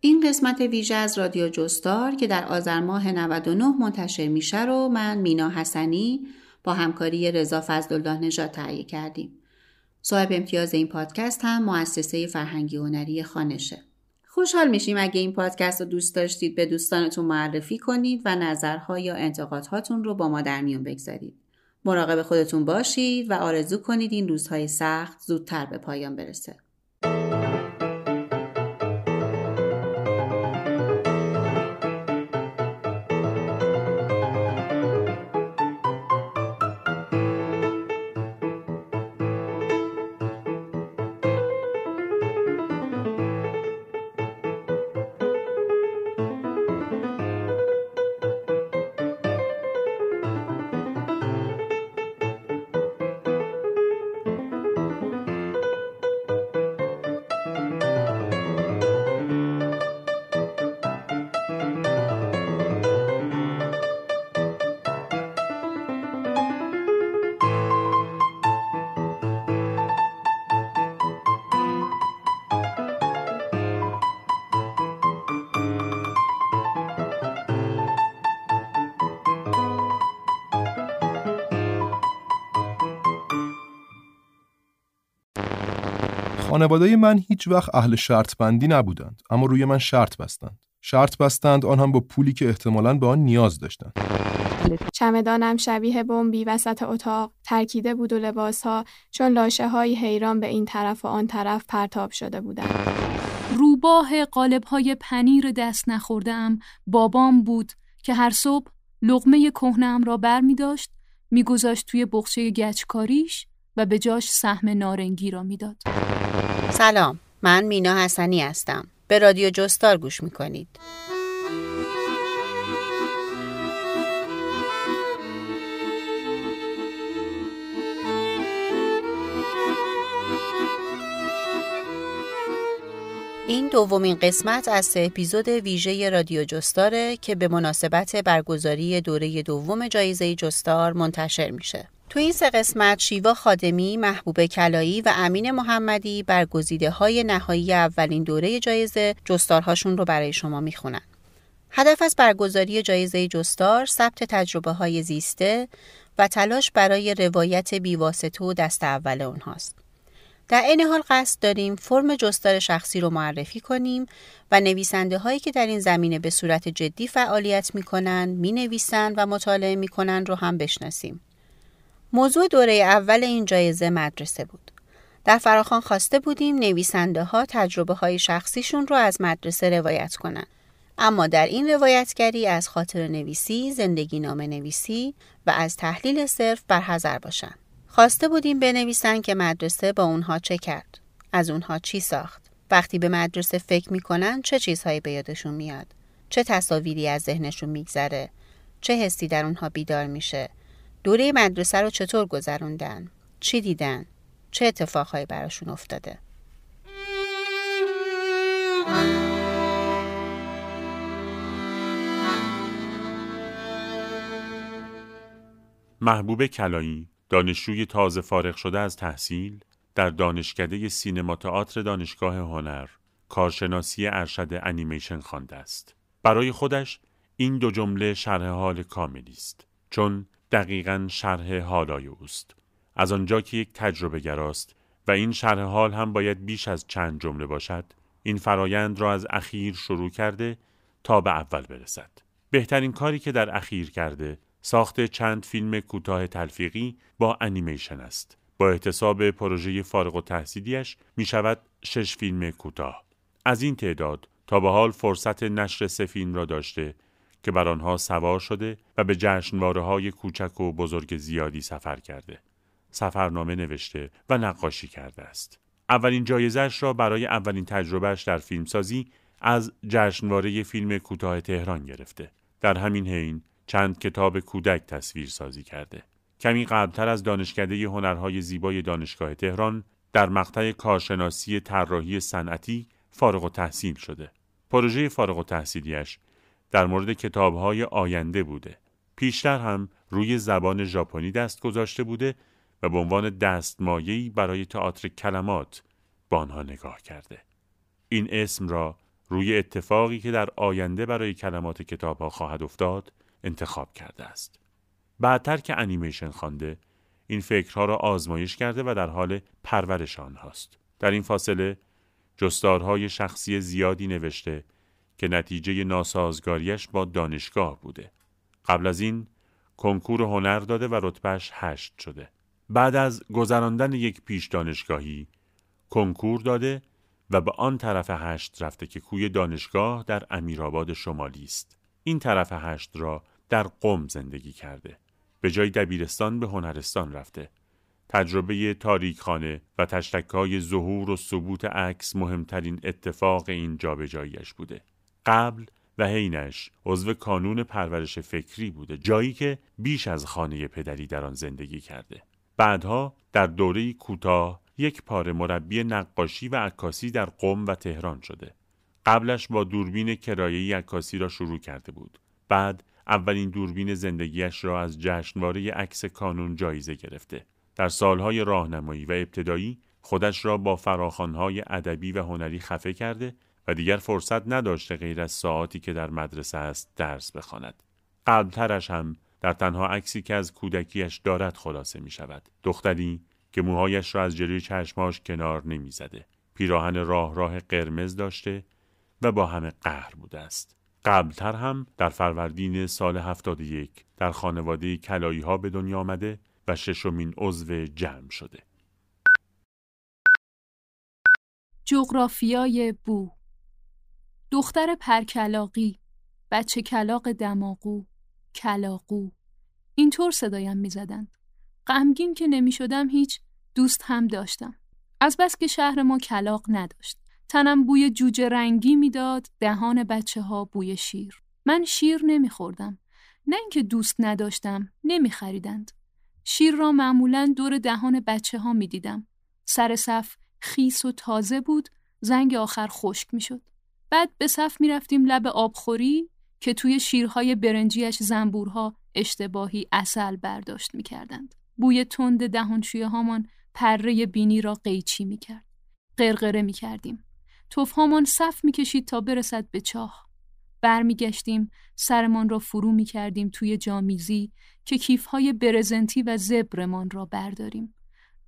این قسمت ویژه از رادیو جستار که در آذر ماه نود و نه منتشر میشه رو من مینا حسنی با همکاری رضا فضلالله نژاد تهیه کردیم. صاحب امتیاز این پادکست هم مؤسسه فرهنگی هنری خانشه. خوشحال میشیم اگه این پادکست رو دوست داشتید به دوستانتون معرفی کنید و نظرها یا انتقادهاتون رو با ما در میون بگذارید. مراقب خودتون باشید و آرزو کنید این روزهای سخت زودتر به پایان برسه. خانواده من هیچ وقت اهل شرط بندی نبودند، اما روی من شرط بستند. شرط بستند آن هم با پولی که احتمالاً به آن نیاز داشتند. چمدانم شبیه بمبی وسط اتاق ترکیده بود و لباسها چون لاشه‌های حیران به این طرف و آن طرف پرتاب شده بودند. روباه قالب‌های پنیر دست نخورده‌ام بابام بود که هر صبح لقمه کهنه‌ام را برمی‌داشت، می‌گذاشت توی بخچه گچکاریش و به جاش سهم نارنگی را می‌داد. سلام، من مینا حسنی هستم. به رادیو جستار گوش میکنید. این دومین قسمت از سه اپیزود ویژه رادیو جستاره که به مناسبت برگزاری دوره دوم جایزه جستار منتشر میشه. تو این سه قسمت شیوا خادمی، محبوب کلایی و امین محمدی برگزیده‌های نهایی اولین دوره جایزه جستارهاشون رو برای شما میخونن. هدف از برگزاری جایزه جستار ثبت تجربه‌های زیسته و تلاش برای روایت بیواسطه و دست اول اونهاست. در این حال قصد داریم فرم جستار شخصی رو معرفی کنیم و نویسنده‌هایی که در این زمینه به صورت جدی فعالیت میکنن، مینویسن و مطالعه میکنن رو هم بشناسیم. موضوع دوره اول این جایزه مدرسه بود. در فراخوان خواسته بودیم نویسنده ها تجربه های شخصیشون رو از مدرسه روایت کنن. اما در این روایتگری از خاطر نویسی، زندگی نامه نویسی و از تحلیل صرف برحذر باشن. خواسته بودیم بنویسن که مدرسه با اونها چه کرد، از اونها چی ساخت، وقتی به مدرسه فکر میکنن چه چیزهایی به یادشون میاد، چه تصاویری از ذهنشون میگذره، چه حسی در اونها بیدار میشه، دوره مدرسه رو چطور گذروندن، چی دیدن، چه اتفاقهایی براشون افتاده. محبوب کلایی، دانشجوی تازه فارغ شده از تحصیل، در دانشکده سینما تئاتر دانشگاه هنر کارشناسی ارشد انیمیشن خوانده است. برای خودش این دو جمله شرح حال کاملی است، چون دقیقاً شرح حالای اوست، از آنجا که یک تجربه گراست و این شرح حال هم باید بیش از چند جمله باشد. این فرایند را از اخیر شروع کرده تا به اول برسد. بهترین کاری که در اخیر کرده ساخت چند فیلم کوتاه تلفیقی با انیمیشن است. با احتساب پروژه فارغ التحصیلی‌اش می شود شش فیلم کوتاه. از این تعداد تا به حال فرصت نشر سه فیلم را داشته که بر آنها سوار شده و به جشنواره‌های کوچک و بزرگ زیادی سفر کرده. سفرنامه نوشته و نقاشی کرده است. اولین جایزه‌اش را برای اولین تجربهش در فیلمسازی از جشنواره فیلم کوتاه تهران گرفته. در همین حین چند کتاب کودک تصویرسازی کرده. کمی قبلتر از دانشکده هنرهای زیبای دانشگاه تهران در مقطع کارشناسی طراحی صنعتی فارغ التحصیل شده. پروژه فارغ التحصیلی‌اش در مورد کتاب‌های آینده بوده. پیشتر هم روی زبان ژاپنی دست گذاشته بوده و به عنوان دستمایه‌ای برای تئاتر کلمات به آنها نگاه کرده. این اسم را روی اتفاقی که در آینده برای کلمات کتاب‌ها خواهد افتاد انتخاب کرده است. بعدتر که انیمیشن خوانده، این فکرها را آزمایش کرده و در حال پرورش آنهاست. در این فاصله جستارهای شخصی زیادی نوشته که نتیجه ناسازگاریش با دانشگاه بوده. قبل از این کنکور هنر داده و رتبهش هشت شده. بعد از گذراندن یک پیش دانشگاهی کنکور داده و به آن طرف هشت رفته که کوی دانشگاه در امیرآباد شمالی است. این طرف هشت را در قم زندگی کرده. به جای دبیرستان به هنرستان رفته. تجربه تاریکخانه و تشتک‌های ظهور و ثبوت عکس مهمترین اتفاق این جابجایی‌اش بوده. قبل و حینش عضو کانون پرورش فکری بوده، جایی که بیش از خانه پدری در آن زندگی کرده. بعدها در دوره کوتاه یک پاره مربی نقاشی و عکاسی در قم و تهران شده. قبلش با دوربین کرایه‌ای عکاسی را شروع کرده بود. بعد اولین دوربین زندگیش را از جشنواره عکس کانون جایزه گرفته. در سالهای راهنمایی و ابتدایی خودش را با فراخوان‌های ادبی و هنری خفه کرده و دیگر فرصت نداشته غیر از ساعاتی که در مدرسه است درس بخواند. قبلترش هم در تنها عکسی که از کودکیش دارد خلاصه می شود. دختری که موهایش را از جلوی چشماش کنار نمی زده. پیراهن راه راه قرمز داشته و با همه قهر بوده است. قبلتر هم در فروردین سال هفتاد و یک در خانواده کلایی ها به دنیا آمده و ششمین عضو جمع شده. جغرافیای بو. دختر پرکلاقی، بچه کلاق دماغو، کلاقو. اینطور صدایم می زدن. غمگین که نمی شدم هیچ، دوست هم داشتم. از بس که شهر ما کلاق نداشت. تنم بوی جوجه رنگی می داد، دهان بچه ها بوی شیر. من شیر نمی خوردم. نه اینکه دوست نداشتم، نمی خریدند. شیر را معمولاً دور دهان بچه ها می دیدم. سر صف خیس و تازه بود، زنگ آخر خشک می شد. بعد به صف می رفتیم لب آبخوری، که توی شیرهای برنجیش زنبورها اشتباهی عسل برداشت می کردند. بوی تند دهانشویه هامان پره بینی را قیچی می کرد. قرقره می کردیم. توف هامان صف می کشید تا برسد به چاه. بر می گشتیم، سرمان را فرو می کردیم توی جامیزی که کیفهای برزنتی و زبرمان را برداریم.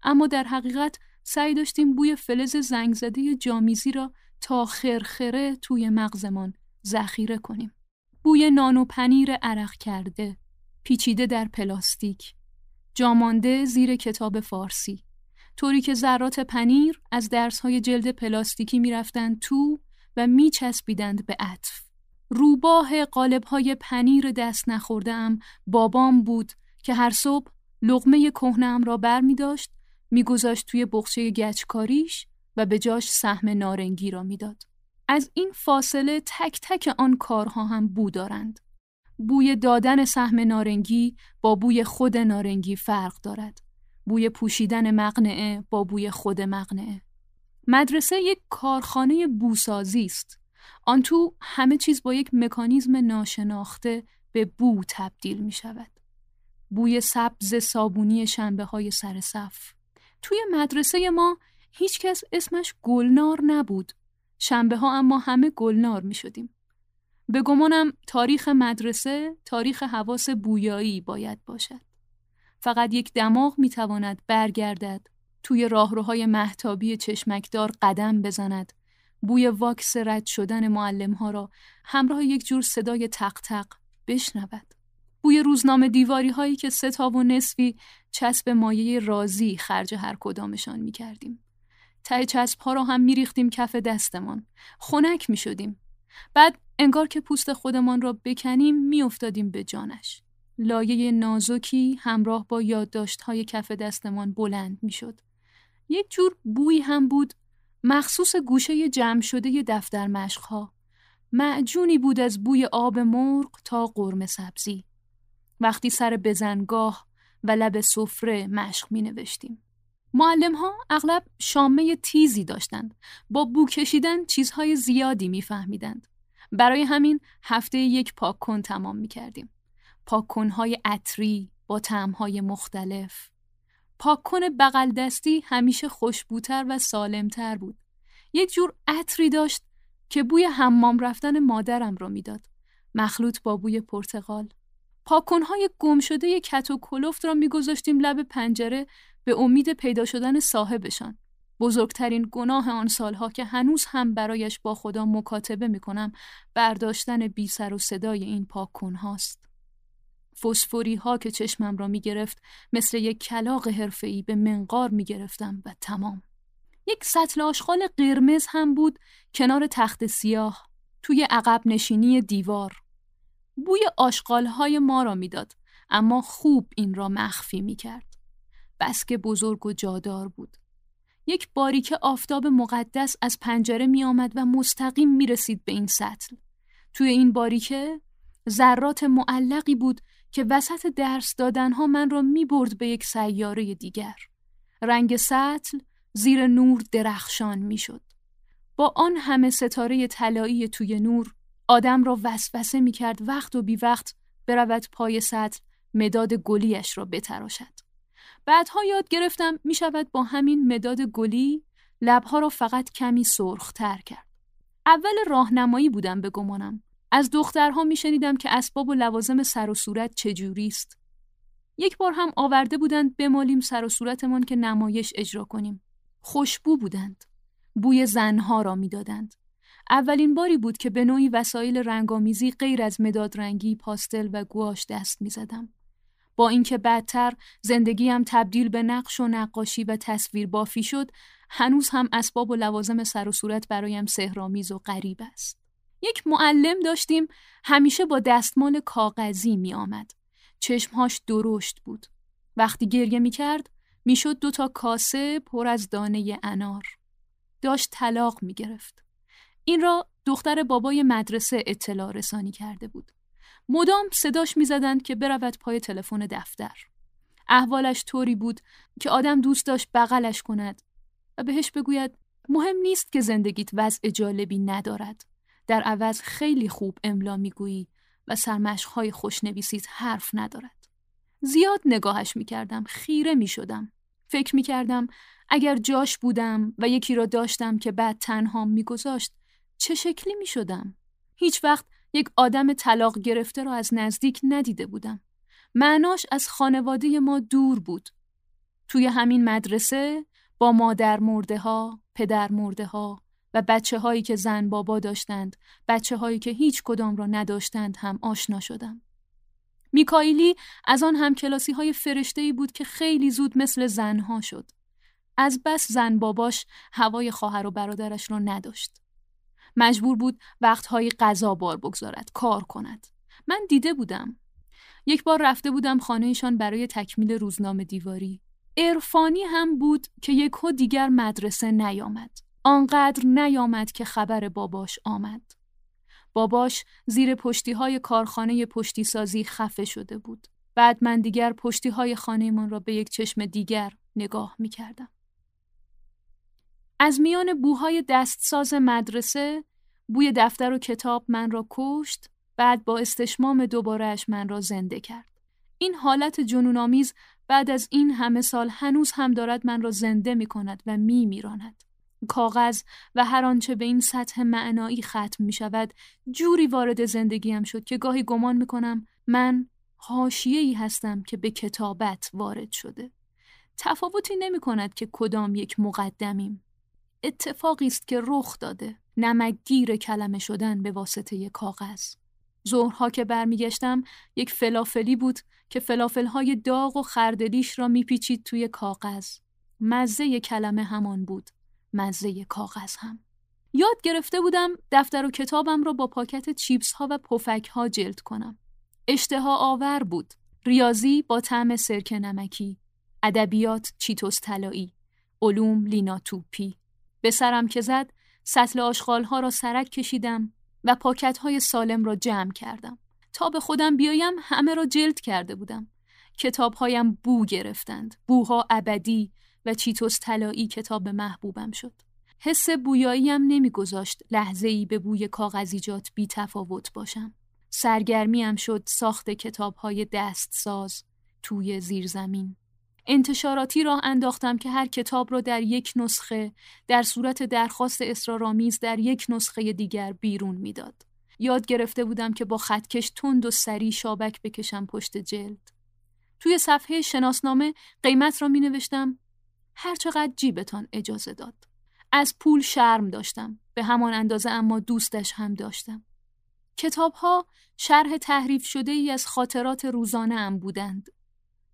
اما در حقیقت سعی داشتیم بوی فلز زنگ زده جامیزی را تا خرخره توی مغزمان ذخیره کنیم. بوی نان و پنیر عرق کرده، پیچیده در پلاستیک، جامانده زیر کتاب فارسی، طوری که ذرات پنیر از درس‌های جلد پلاستیکی می‌رفتند تو و می‌چسبیدند به عطف. روباه قالب‌های پنیر دست نخورده‌ام بابام بود که هر صبح لقمه کهنه‌ام را برمی‌داشت، می‌گذاشت توی بخچه گچکاریش و به جاش سهم نارنگی را می‌داد. از این فاصله تک تک آن کارها هم بو دارند. بوی دادن سهم نارنگی با بوی خود نارنگی فرق دارد. بوی پوشیدن مقنعه با بوی خود مقنعه. مدرسه یک کارخانه بوسازی است. آن تو همه چیز با یک مکانیزم ناشناخته به بو تبدیل می شود. بوی سبز صابونی شنبه های سر صف. توی مدرسه ما هیچ کس اسمش گلنار نبود. شنبه ها اما همه گلنار می شدیم. به گمانم تاریخ مدرسه تاریخ حواس بویایی باید باشد. فقط یک دماغ می تواند برگردد، توی راهروهای مهتابی چشمکدار قدم بزند، بوی واکس رد شدن معلم‌ها را همراه یک جور صدای تق تق بشنود. بوی روزنامه دیواری هایی که سه تا و نصفی چسب مایه رازی خرج هر کدامشان می کردیم. ته چسب ها را هم می ریختیم کف دستمان. خنک می شدیم. بعد انگار که پوست خودمان را بکنیم می افتادیم به جانش. لایه نازکی همراه با یادداشت های کف دستمان بلند می شد. یک جور بوی هم بود مخصوص گوشه جمع شده دفتر مشقها. معجونی بود از بوی آب مرغ تا قرمه سبزی. وقتی سر بزنگاه و لب سفره مشق می نوشتیم. معلم ها اغلب شامه تیزی داشتند. با بو کشیدن چیزهای زیادی می فهمیدند. برای همین هفته یک پاک کن تمام می کردیم. پاک کنهای عطری با طعمهای مختلف. پاک کن بغل دستی همیشه خوشبوتر و سالمتر بود. یک جور عطری داشت که بوی حمام رفتن مادرم را میداد، مخلوط با بوی پرتقال. پاک کنهای گم شده کت و کلفت را میگذاشتیم لب پنجره به امید پیدا شدن صاحبشان. بزرگترین گناه آن سالها که هنوز هم برایش با خدا مکاتبه میکنم برداشتن بی سر و صدای این پاک کنهاست. فسفوری ها که چشمم را می گرفت مثل یک کلاغ حرفه‌ای به منقار می گرفتم و تمام. یک سطل آشغال قرمز هم بود کنار تخت سیاه توی عقب نشینی دیوار. بوی آشغال های ما را می داد اما خوب این را مخفی می کرد. بس که بزرگ و جادار بود. یک باریکه آفتاب مقدس از پنجره می آمد و مستقیم می رسید به این سطل. توی این باریکه ذرات معلقی بود که وسط درس دادنها من را می برد به یک سیاره دیگر. رنگ سطل زیر نور درخشان می شد. با آن همه ستاره طلایی توی نور آدم را وسوسه می کرد وقت و بی وقت برود پای سطل مداد گلیش را بتراشد. بعدها یاد گرفتم می شود با همین مداد گلی لبها را فقط کمی سرخ تر کرد. اول راهنمایی بودم به گمانم. از دخترها می شنیدم که اسباب و لوازم سر و صورت چجوریست. یک بار هم آورده بودند بمالیم سر و صورتمان که نمایش اجرا کنیم. خوشبو بودند. بوی زنها را می دادند. اولین باری بود که به نوعی وسایل رنگامیزی غیر از مداد رنگی، پاستل و گواش دست می زدم. با اینکه بعدتر زندگیم تبدیل به نقش و نقاشی و تصویر بافی شد، هنوز هم اسباب و لوازم سر و صورت برایم سحرآمیز و غریب است. یک معلم داشتیم همیشه با دستمال کاغذی می آمد. چشمهاش درشت بود. وقتی گریه می کرد می شد دوتا کاسه پر از دانه انار. داشت طلاق می گرفت. این را دختر بابای مدرسه اطلاع رسانی کرده بود. مدام صداش می زدند که برود پای تلفن دفتر. احوالش طوری بود که آدم دوست داشت بغلش کند و بهش بگوید مهم نیست که زندگیت وضع جالبی ندارد. در عوض خیلی خوب املا میگویی و سرمشق‌های خوشنویسیت حرف ندارد. زیاد نگاهش میکردم، خیره میشدم. فکر میکردم اگر جاش بودم و یکی را داشتم که بعد تنهام میگذاشت چه شکلی میشدم؟ هیچ وقت یک آدم طلاق گرفته را از نزدیک ندیده بودم. معناش از خانواده ما دور بود. توی همین مدرسه با مادر مرده ها، پدر مرده ها، و بچه هایی که زن بابا داشتند، بچه هایی که هیچ کدام را نداشتند هم آشنا شدم. میکائیلی از آن همکلاسی های فرشته‌ای بود که خیلی زود مثل زنها شد. از بس زن باباش هوای خواهر و برادرش را نداشت. مجبور بود وقتهای غذا بار بگذارد، کار کند. من دیده بودم. یک بار رفته بودم خانه‌شان برای تکمیل روزنامه دیواری. عرفانی هم بود که یکو دیگر مدرسه نیامد. آنقدر نیامد که خبر باباش آمد. باباش زیر پشتی‌های کارخانه پشتیسازی خفه شده بود. بعد من دیگر پشتی‌های خانه‌مان را به یک چشم دیگر نگاه می‌کردم. از میان بوهای دستساز مدرسه، بوی دفتر و کتاب من را کشت، بعد با استشمام دوبارهش من را زنده کرد. این حالت جنون‌آمیز بعد از این همه سال هنوز هم دارد من را زنده می کند و می میراند. کاغذ و هر آنچه به این سطح معنایی ختم می شود، جوری وارد زندگیم شد که گاهی گمان می کنم من حاشیه‌ای هستم که به کتابت وارد شده. تفاوتی نمی کند که کدام یک مقدمیم. اتفاقی است که رخ داده، نمکگیر کلمه شدن به واسطه کاغذ. ظهرها که برمیگشتم یک فلافلی بود که فلافل‌های داغ و خردلیش را میپیچید توی کاغذ. مزه کلمه همان بود، مزه کاغذ هم. یاد گرفته بودم دفتر و کتابم را با پاکت چیپس‌ها و پفک‌ها جلد کنم. اشتها آور بود. ریاضی با طعم سرکه نمکی، ادبیات چیتوس طلایی، علوم لینا توپی. به سرم که زد، سطل آشغال‌ها را سرک کشیدم و پاکت‌های سالم را جمع کردم. تا به خودم بیایم همه را جلد کرده بودم. کتاب‌هایم بو گرفتند. بوها ابدی و چیتوس طلایی کتاب محبوبم شد. حس بویاییم نمی‌گذاشت لحظه‌ای به بوی کاغذیجات بی تفاوت باشم. سرگرمیم شد ساخت کتاب‌های دستساز توی زیرزمین. انتشاراتی راه انداختم که هر کتاب را در یک نسخه، در صورت درخواست اصرارآمیز در یک نسخه دیگر بیرون میداد. یاد گرفته بودم که با خطکش تند و سری شابک بکشم پشت جلد. توی صفحه شناسنامه قیمت را می نوشتم، هر چقدر جیبتان اجازه داد. از پول شرم داشتم، به همان اندازه اما دوستش هم داشتم. کتاب‌ها شرح تحریف شده ای از خاطرات روزانه‌ام بودند.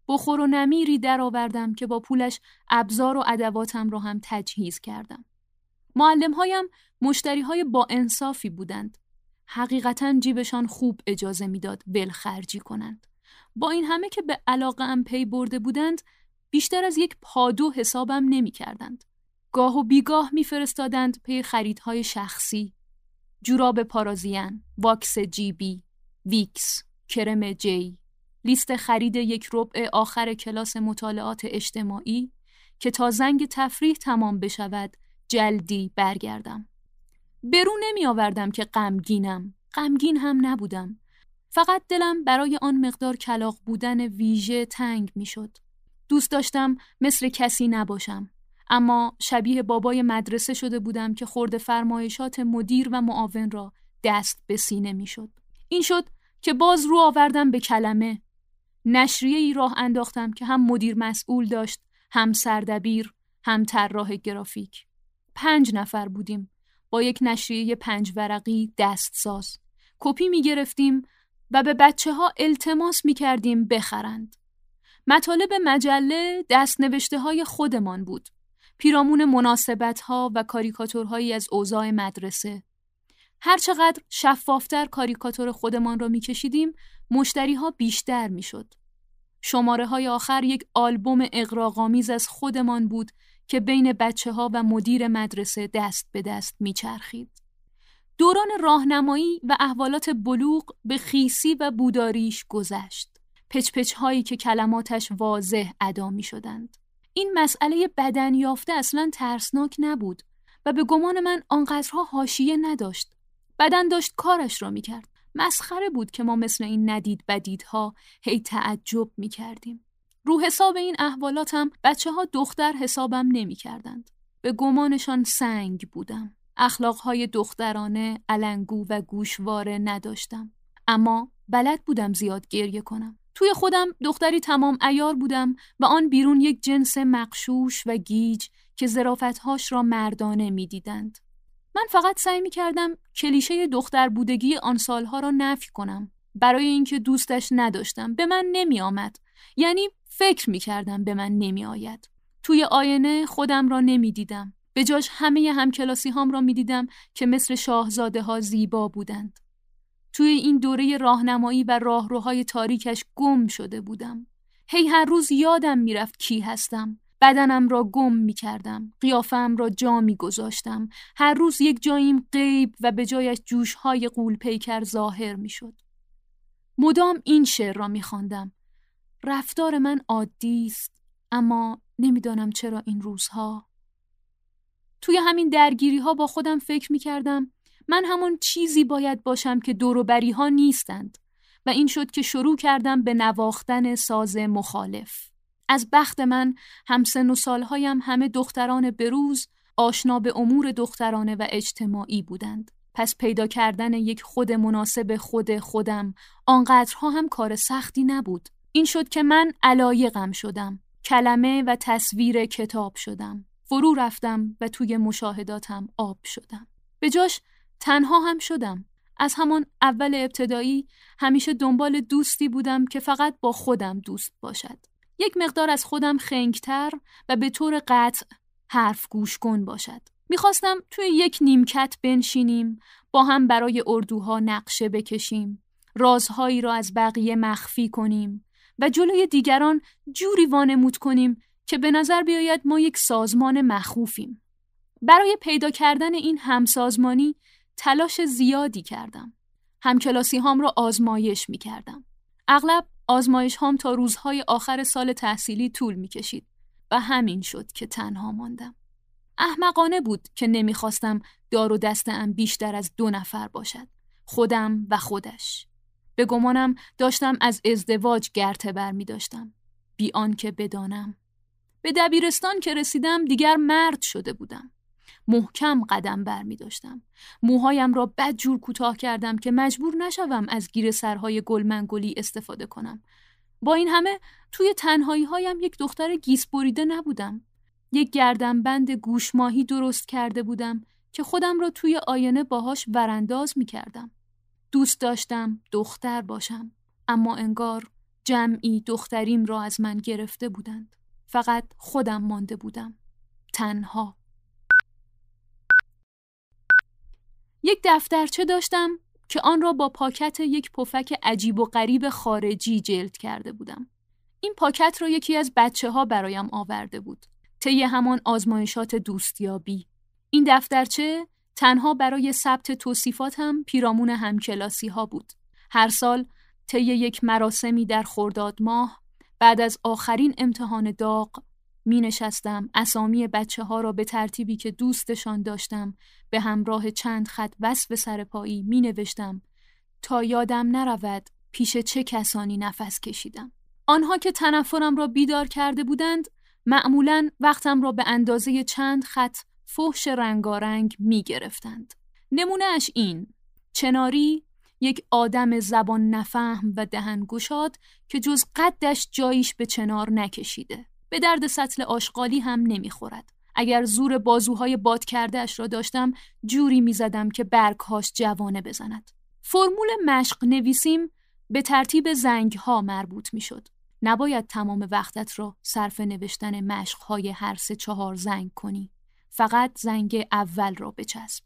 بخور و نمیری در آوردم که با پولش ابزار و ادواتم را هم تجهیز کردم. معلم‌هایم مشتری‌های با انصافی بودند. حقیقتاً جیبشان خوب اجازه میداد ولخرجی کنند. با این همه که به علاقه‌ام پی برده بودند، بیشتر از یک پادو حسابم نمی‌کردند. گاه و بیگاه می‌فرستادند پی خریدهای شخصی، جوراب پارازین، واکس جیبی، ویکس، کرم جی، لیست خرید یک ربع آخر کلاس مطالعات اجتماعی که تا زنگ تفریح تمام بشود جلدی برگردم. برو نمی آوردم که غمگینم، غمگین هم نبودم. فقط دلم برای آن مقدار کلاغ بودن ویژه تنگ می شد. دوست داشتم مثل کسی نباشم، اما شبیه بابای مدرسه شده بودم که خورد فرمایشات مدیر و معاون را دست به سینه می شد. این شد که باز رو آوردم به کلمه. نشریه ای راه انداختم که هم مدیر مسئول داشت، هم سردبیر، هم طراح گرافیک. پنج نفر بودیم. با یک نشریه پنج ورقی دستساز. کپی می گرفتیم و به بچه ها التماس می کردیم بخرند. مطالب مجله دست نوشته های خودمان بود. پیرامون مناسبت ها و کاریکاتورهایی از اوضاع مدرسه. هرچقدر شفافتر کاریکاتور خودمان را می کشیدیم، مشتری ها بیشتر می شد. شماره های آخر یک آلبوم اغراق‌آمیز از خودمان بود که بین بچه ها و مدیر مدرسه دست به دست می چرخید. دوران راهنمایی و احوالات بلوغ به خیسی و بوداریش گذشت. پچپچ هایی که کلماتش واضح ادا می شدند. این مسئله بدن یافته اصلا ترسناک نبود و به گمان من آنقدرها حاشیه نداشت. بدن داشت کارش را می کرد. مسخره بود که ما مثل این ندید بدیدها هی تعجب می کردیم. رو حساب این احوالاتم بچه ها دختر حسابم نمی کردند. به گمانشان سنگ بودم. اخلاقهای دخترانه، علنگو و گوشواره نداشتم. اما بلد بودم زیاد گریه کنم. توی خودم دختری تمام عیار بودم و آن بیرون یک جنس مغشوش و گیج که ظرافتهاش را مردانه می دیدند. من فقط سعی می کردم کلیشه دختر بودگی آن سالها را نفی کنم. برای اینکه دوستش نداشتم، به من نمی آمد. یعنی فکر می کردم به من نمی آید. توی آینه خودم را نمی دیدم. به جاش همه همکلاسی هام را می دیدم که مثل شاهزاده ها زیبا بودند. توی این دوره راهنمایی و راهروهای تاریکش گم شده بودم. هی هر روز یادم می رفت کی هستم. بدنم را گم می کردم. قیافم را جا می گذاشتم. هر روز یک جاییم غیب و به جایش جوشهای غول پیکر ظاهر می شد. مدام این شعر را می خواندم. رفتار من عادی است، اما نمیدانم چرا این روزها. توی همین درگیری ها با خودم فکر می کردم من همون چیزی باید باشم که دوروبری ها نیستند و این شد که شروع کردم به نواختن ساز مخالف. از بخت من همسن و سالهایم همه دختران بروز آشنا به امور دخترانه و اجتماعی بودند. پس پیدا کردن یک خود مناسب خود خودم آنقدرها هم کار سختی نبود. این شد که من علایقم شدم. کلمه و تصویر کتاب شدم. فرو رفتم و توی مشاهداتم آب شدم. به جاش تنها هم شدم. از همان اول ابتدایی همیشه دنبال دوستی بودم که فقط با خودم دوست باشد. یک مقدار از خودم خنگتر و به طور قطع حرف گوش کن باشد. میخواستم توی یک نیمکت بنشینیم، با هم برای اردوها نقشه بکشیم، رازهایی را از بقیه مخفی کنیم و جلوی دیگران جوری وانمود کنیم که به نظر بیاید ما یک سازمان مخوفیم. برای پیدا کردن این همسازمانی تلاش زیادی کردم. همکلاسی هام را آزمایش می کردم. اغلب آزمایش هام تا روزهای آخر سال تحصیلی طول می کشید و همین شد که تنها ماندم. احمقانه بود که نمی خواستم دار و دسته‌ام بیشتر از دو نفر باشد. خودم و خودش. به گمانم داشتم از ازدواج گرته بر می داشتم. بی آن که بدانم. به دبیرستان که رسیدم دیگر مرد شده بودم. محکم قدم بر می داشتم. موهایم را بدجور کوتاه کردم که مجبور نشوم از گیر سرهای گلمنگولی استفاده کنم. با این همه توی تنهایی هایم یک دختر گیس بریده نبودم. یک گردنبند گوشماهی درست کرده بودم که خودم را توی آینه باهاش ورانداز می کردم. دوست داشتم دختر باشم، اما انگار جمعی دختریم را از من گرفته بودند. فقط خودم مانده بودم. تنها. یک دفترچه داشتم که آن را با پاکت یک پفک عجیب و غریب خارجی جلد کرده بودم. این پاکت را یکی از بچه ها برایم آورده بود. طی همان آزمایشات دوستیابی. این دفترچه تنها برای ثبت توصیفات هم پیرامون همکلاسی ها بود. هر سال طی یک مراسمی در خرداد ماه بعد از آخرین امتحان داغ می نشستم اسامی بچه ها را به ترتیبی که دوستشان داشتم به همراه چند خط وصف سرپایی می نوشتم تا یادم نرود پیش چه کسانی نفس کشیدم. آنها که تنفرم را بیدار کرده بودند معمولاً وقتم را به اندازه چند خط فحش رنگارنگ می گرفتند. نمونهش این: چناری، یک آدم زبان نفهم و دهن گشاد که جز قدش جایش به چنار نکشیده. به درد سطل آشغالی هم نمی خورد. اگر زور بازوهای باد کرده اش را داشتم جوری می زدم که برگهاش جوانه بزند. فرمول مشق نویسیم به ترتیب زنگها مربوط می شد. نباید تمام وقتت را صرف نوشتن مشقهای هر سه چهار زنگ کنی. فقط زنگ اول را بچسب.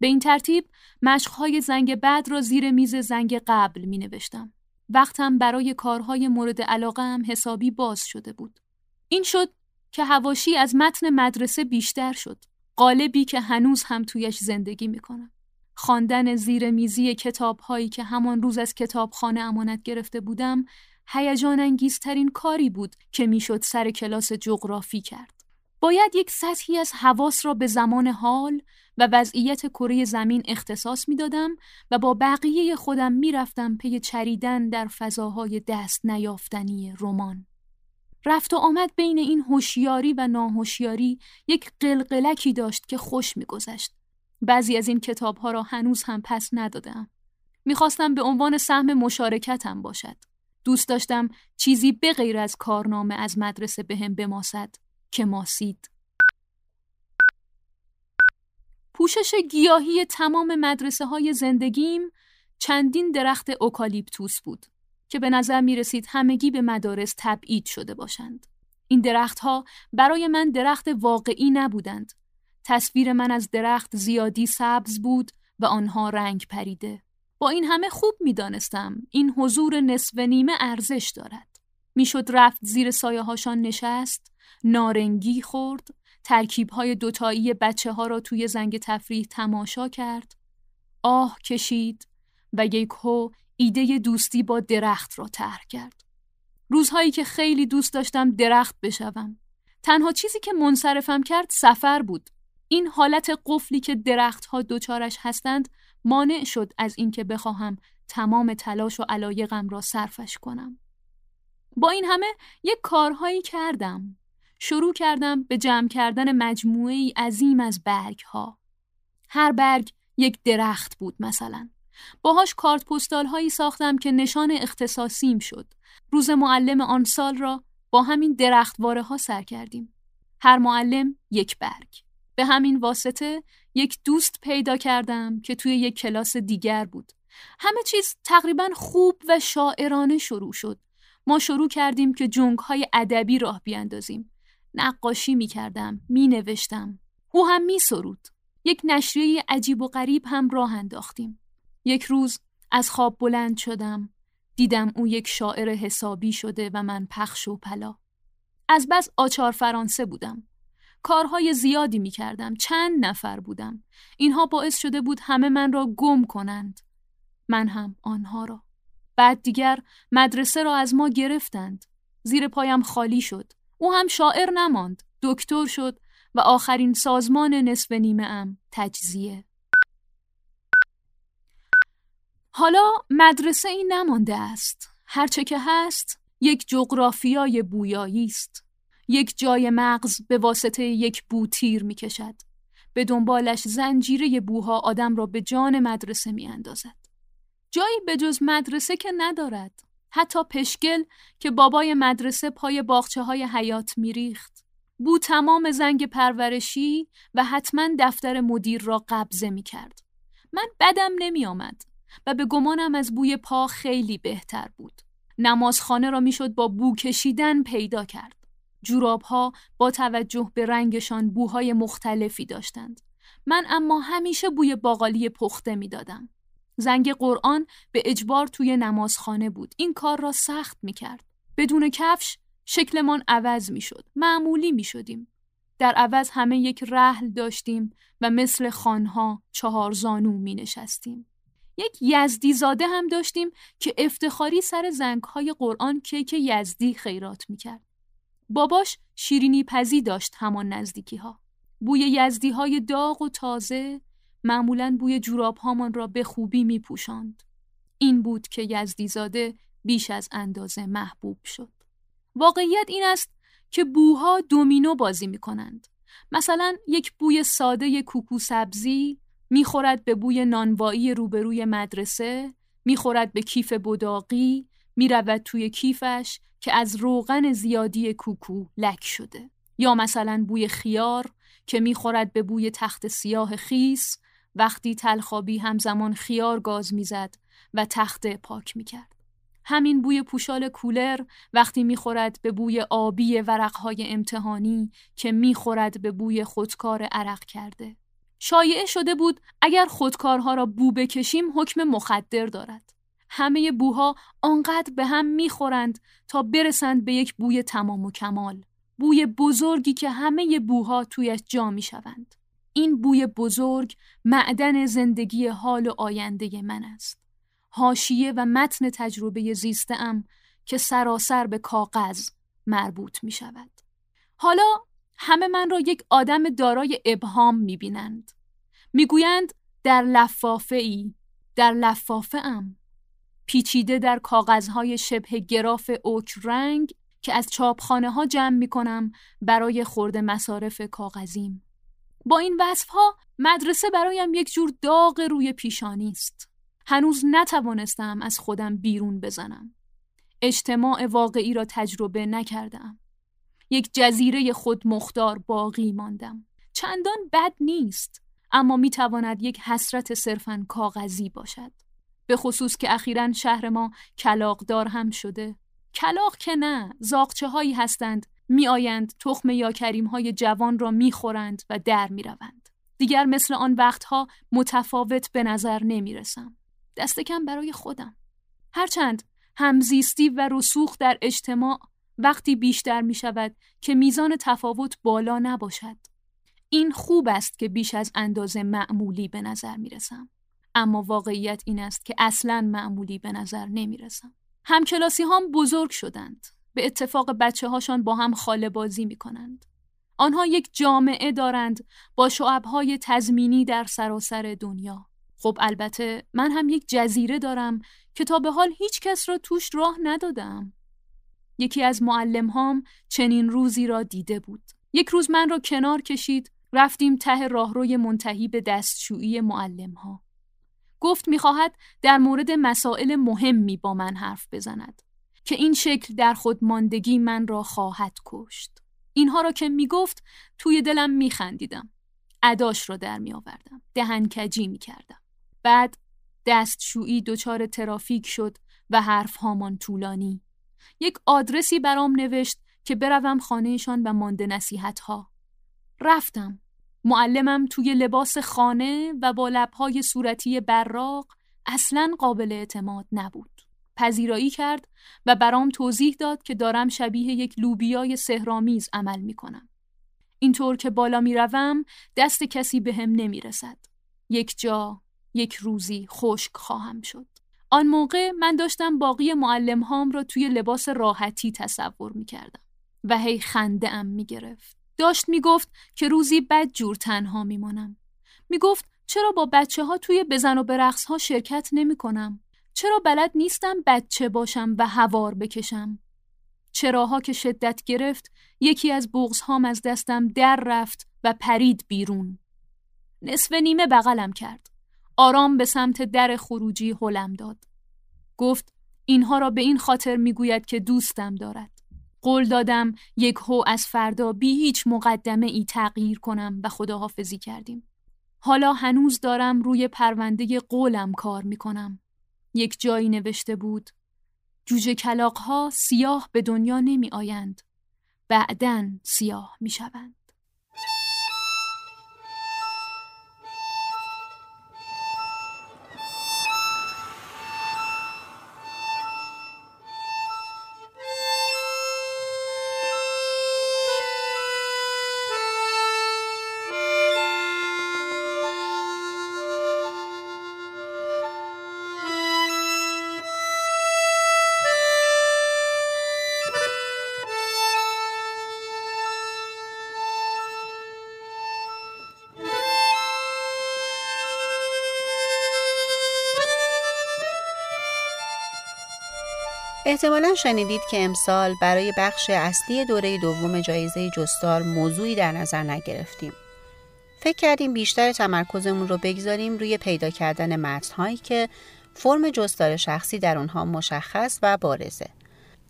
به این ترتیب مشق‌های زنگ بعد را زیر میز زنگ قبل می نوشتم. وقتم برای کارهای مورد علاقه هم حسابی باز شده بود. این شد که حواشی از متن مدرسه بیشتر شد. قالبی که هنوز هم تویش زندگی می کنم. خواندن زیر میزی کتاب‌هایی که همان روز از کتابخانه امانت گرفته بودم، هیجان انگیزترین کاری بود که میشد سر کلاس جغرافی کرد. باید یک سطحی از حواس را به زمان حال و وضعیت کره زمین اختصاص می دادم و با بقیه خودم می رفتم پی چریدن در فضاهای دست نیافتنی رمان. رفت و آمد بین این هوشیاری و ناهوشیاری یک قلقلکی داشت که خوش می گذشت. بعضی از این کتابها را هنوز هم پس ندادم. می خواستم به عنوان سهم مشارکتم باشد. دوست داشتم چیزی به غیر از کارنامه از مدرسه بهم بماسد. که ماسید. پوشش گیاهی تمام مدرسه های زندگیم چندین درخت اوکالیپتوس بود که به نظر می رسید همگی به مدارس تبعید شده باشند. این درختها برای من درخت واقعی نبودند. تصویر من از درخت زیادی سبز بود و آنها رنگ پریده. با این همه خوب می دانستم این حضور نصف نیمه ارزش دارد. می شد رفت زیر سایه هاشان نشست، نارنگی خورد، ترکیب های دوتایی بچه ها را توی زنگ تفریح تماشا کرد، آه کشید و یک هو ایده دوستی با درخت را طرح کرد. روزهایی که خیلی دوست داشتم درخت بشوم. تنها چیزی که منصرفم کرد سفر بود. این حالت قفلی که درخت‌ها دوچارش هستند مانع شد از اینکه بخواهم تمام تلاش و علایقم را صرفش کنم. با این همه یک کارهایی کردم. شروع کردم به جمع کردن مجموعه‌ای عظیم از برگ‌ها. هر برگ یک درخت بود مثلا. باهاش کارت پستال‌هایی ساختم که نشان اختصاصیم شد. روز معلم آن سال را با همین درختواره ها سر کردیم. هر معلم یک برگ. به همین واسطه یک دوست پیدا کردم که توی یک کلاس دیگر بود. همه چیز تقریباً خوب و شاعرانه شروع شد. ما شروع کردیم که جنگ‌های ادبی راه بیاندازیم. نقاشی می کردم، می نوشتم. او هم می سرود. یک نشریه عجیب و غریب هم راه انداختیم. یک روز از خواب بلند شدم. دیدم او یک شاعر حسابی شده و من پخش و پلا. از بس آچار فرانسه بودم. کارهای زیادی می کردم. چند نفر بودم. اینها باعث شده بود همه من را گم کنند. من هم آنها را. بعد دیگر مدرسه را از ما گرفتند. زیر پایم خالی شد. او هم شاعر نماند. دکتر شد و آخرین سازمان نصف نیمه ام تجزیه. حالا مدرسه این نمانده است. هرچه که هست، یک جغرافیای بویایی است. یک جای مغز به واسطه یک بو تیر می کشد. به دنبالش زنجیره بوها آدم را به جان مدرسه می اندازد. جایی به جز مدرسه که ندارد. حتی پشگل که بابای مدرسه پای باغچه های حیات می ریخت. بو تمام زنگ پرورشی و حتما دفتر مدیر را قبضه می کرد. من بدم نمی آمد. و به گمانم از بوی پا خیلی بهتر بود. نمازخانه را میشد با بو کشیدن پیدا کرد. جوراب‌ها با توجه به رنگشان بوهای مختلفی داشتند. من اما همیشه بوی باقالی پخته میدادم. زنگ قرآن به اجبار توی نمازخانه بود. این کار را سخت میکرد. بدون کفش شکلمان عوض میشد. معمولی میشدیم. در عوض همه یک رحل داشتیم و مثل خانها چهار زانو مینشستیم. یک یزدی زاده هم داشتیم که افتخاری سر زنگ‌های قرآن کیک یزدی خیرات می‌کرد. باباش شیرینی پزی داشت همان نزدیکی‌ها. بوی یزدی‌های داغ و تازه معمولاً بوی جوراب‌هامان را به خوبی می‌پوشاند. این بود که یزدی زاده بیش از اندازه محبوب شد. واقعیت این است که بوها دومینو بازی می‌کنند. مثلاً یک بوی ساده کوکو سبزی میخورد به بوی نانوایی روبروی مدرسه، میخورد به کیف بداقی، میرود توی کیفش که از روغن زیادی کوکو لک شده. یا مثلا بوی خیار که میخورد به بوی تخت سیاه خیس وقتی تلخابی همزمان خیار گاز میزد و تخت پاک میکرد. همین بوی پوشال کولر وقتی میخورد به بوی آبی ورقهای امتحانی که میخورد به بوی خودکار عرق کرده. شایعه شده بود اگر خودکارها را بو بکشیم حکم مخدر دارد. همه بوها آنقدر به هم میخورند تا برسند به یک بوی تمام و کمال. بوی بزرگی که همه بوها تویش جا میشوند. این بوی بزرگ معدن زندگی حال و آینده من است. حاشیه و متن تجربه زیسته‌ام که سراسر به کاغذ مربوط میشود. حالا همه من را یک آدم دارای ابهام میبینند. میگویند در لفافه ای، در لفافه ام. پیچیده در کاغذهای شبه گراف اوک رنگ که از چاپخانه ها جمع میکنم برای خورد مصارف کاغذیم. با این وصف ها مدرسه برایم یک جور داغ روی پیشانی است. هنوز نتوانستم از خودم بیرون بزنم. اجتماع واقعی را تجربه نکردم. یک جزیره خود مختار باقی ماندم. چندان بد نیست، اما می تواند یک حسرت صرفاً کاغذی باشد. به خصوص که اخیراً شهر ما کلاغدار هم شده. کلاغ که نه، زاغچه هایی هستند می آیند تخم یا کریم‌های جوان را می خورند و در می روند. دیگر مثل آن وقتها متفاوت به نظر نمی رسم. دست کم برای خودم. هرچند همزیستی و رسوخ در اجتماع وقتی بیشتر می شود که میزان تفاوت بالا نباشد. این خوب است که بیش از اندازه معمولی به نظر می رسم. اما واقعیت این است که اصلاً معمولی به نظر نمی رسم. همکلاسی هم بزرگ شدند. به اتفاق بچه هاشان با هم خاله بازی می کنند. آنها یک جامعه دارند با شعبهای تضمینی در سراسر دنیا. خب البته من هم یک جزیره دارم که تا به حال هیچ کس را توش راه ندادم. یکی از معلم هام چنین روزی را دیده بود. یک روز من را کنار کشید، رفتیم ته راهروی منتهی به دستشویی معلم ها. گفت می‌خواهد در مورد مسائل مهمی با من حرف بزند که این شکل در خودماندگی من را خواهد کشت. اینها را که میگفت توی دلم میخندیدم. اداش را در میآوردم. دهنکجی میکردم. بعد دستشویی دچار ترافیک شد و حرف هامان طولانی. یک آدرسی برام نوشت که بروم خانهشان و مانده نصیحت‌ها. رفتم. معلمم توی لباس خانه و با لب‌های صورتی براق اصلاً قابل اعتماد نبود. پذیرایی کرد و برام توضیح داد که دارم شبیه یک لوبیای سحرآمیز عمل می‌کنم. اینطور که بالا می‌روم دست کسی بهم نمی‌رسد. یک جا، یک روزی خشک خواهم شد. آن موقع من داشتم باقی معلم هام را توی لباس راحتی تصور می‌کردم و هی خنده ام می‌گرفت. داشت میگفت که روزی بد جور تنها میمانم. میگفت چرا با بچه ها توی بزن و برقص ها شرکت نمی کنم؟ چرا بلد نیستم بچه باشم و هوار بکشم؟ چراها که شدت گرفت، یکی از بغض هام از دستم در رفت و پرید بیرون. نصف نیمه بغلم کرد. آرام به سمت در خروجی هلم داد. گفت اینها را به این خاطر میگوید که دوستم دارد. قول دادم یک هو از فردا بی هیچ مقدمه ای تغییر کنم و خداحافظی کردیم. حالا هنوز دارم روی پرونده قولم کار می کنم. یک جایی نوشته بود جوجه کلاغ ها سیاه به دنیا نمی آیند. بعدن سیاه می شوند. احتمالا شنیدید که امسال برای بخش اصلی دوره دوم جایزه جستار موضوعی در نظر نگرفتیم. فکر کردیم بیشتر تمرکزمون رو بگذاریم روی پیدا کردن متن‌هایی که فرم جستار شخصی در اونها مشخص و بارزه.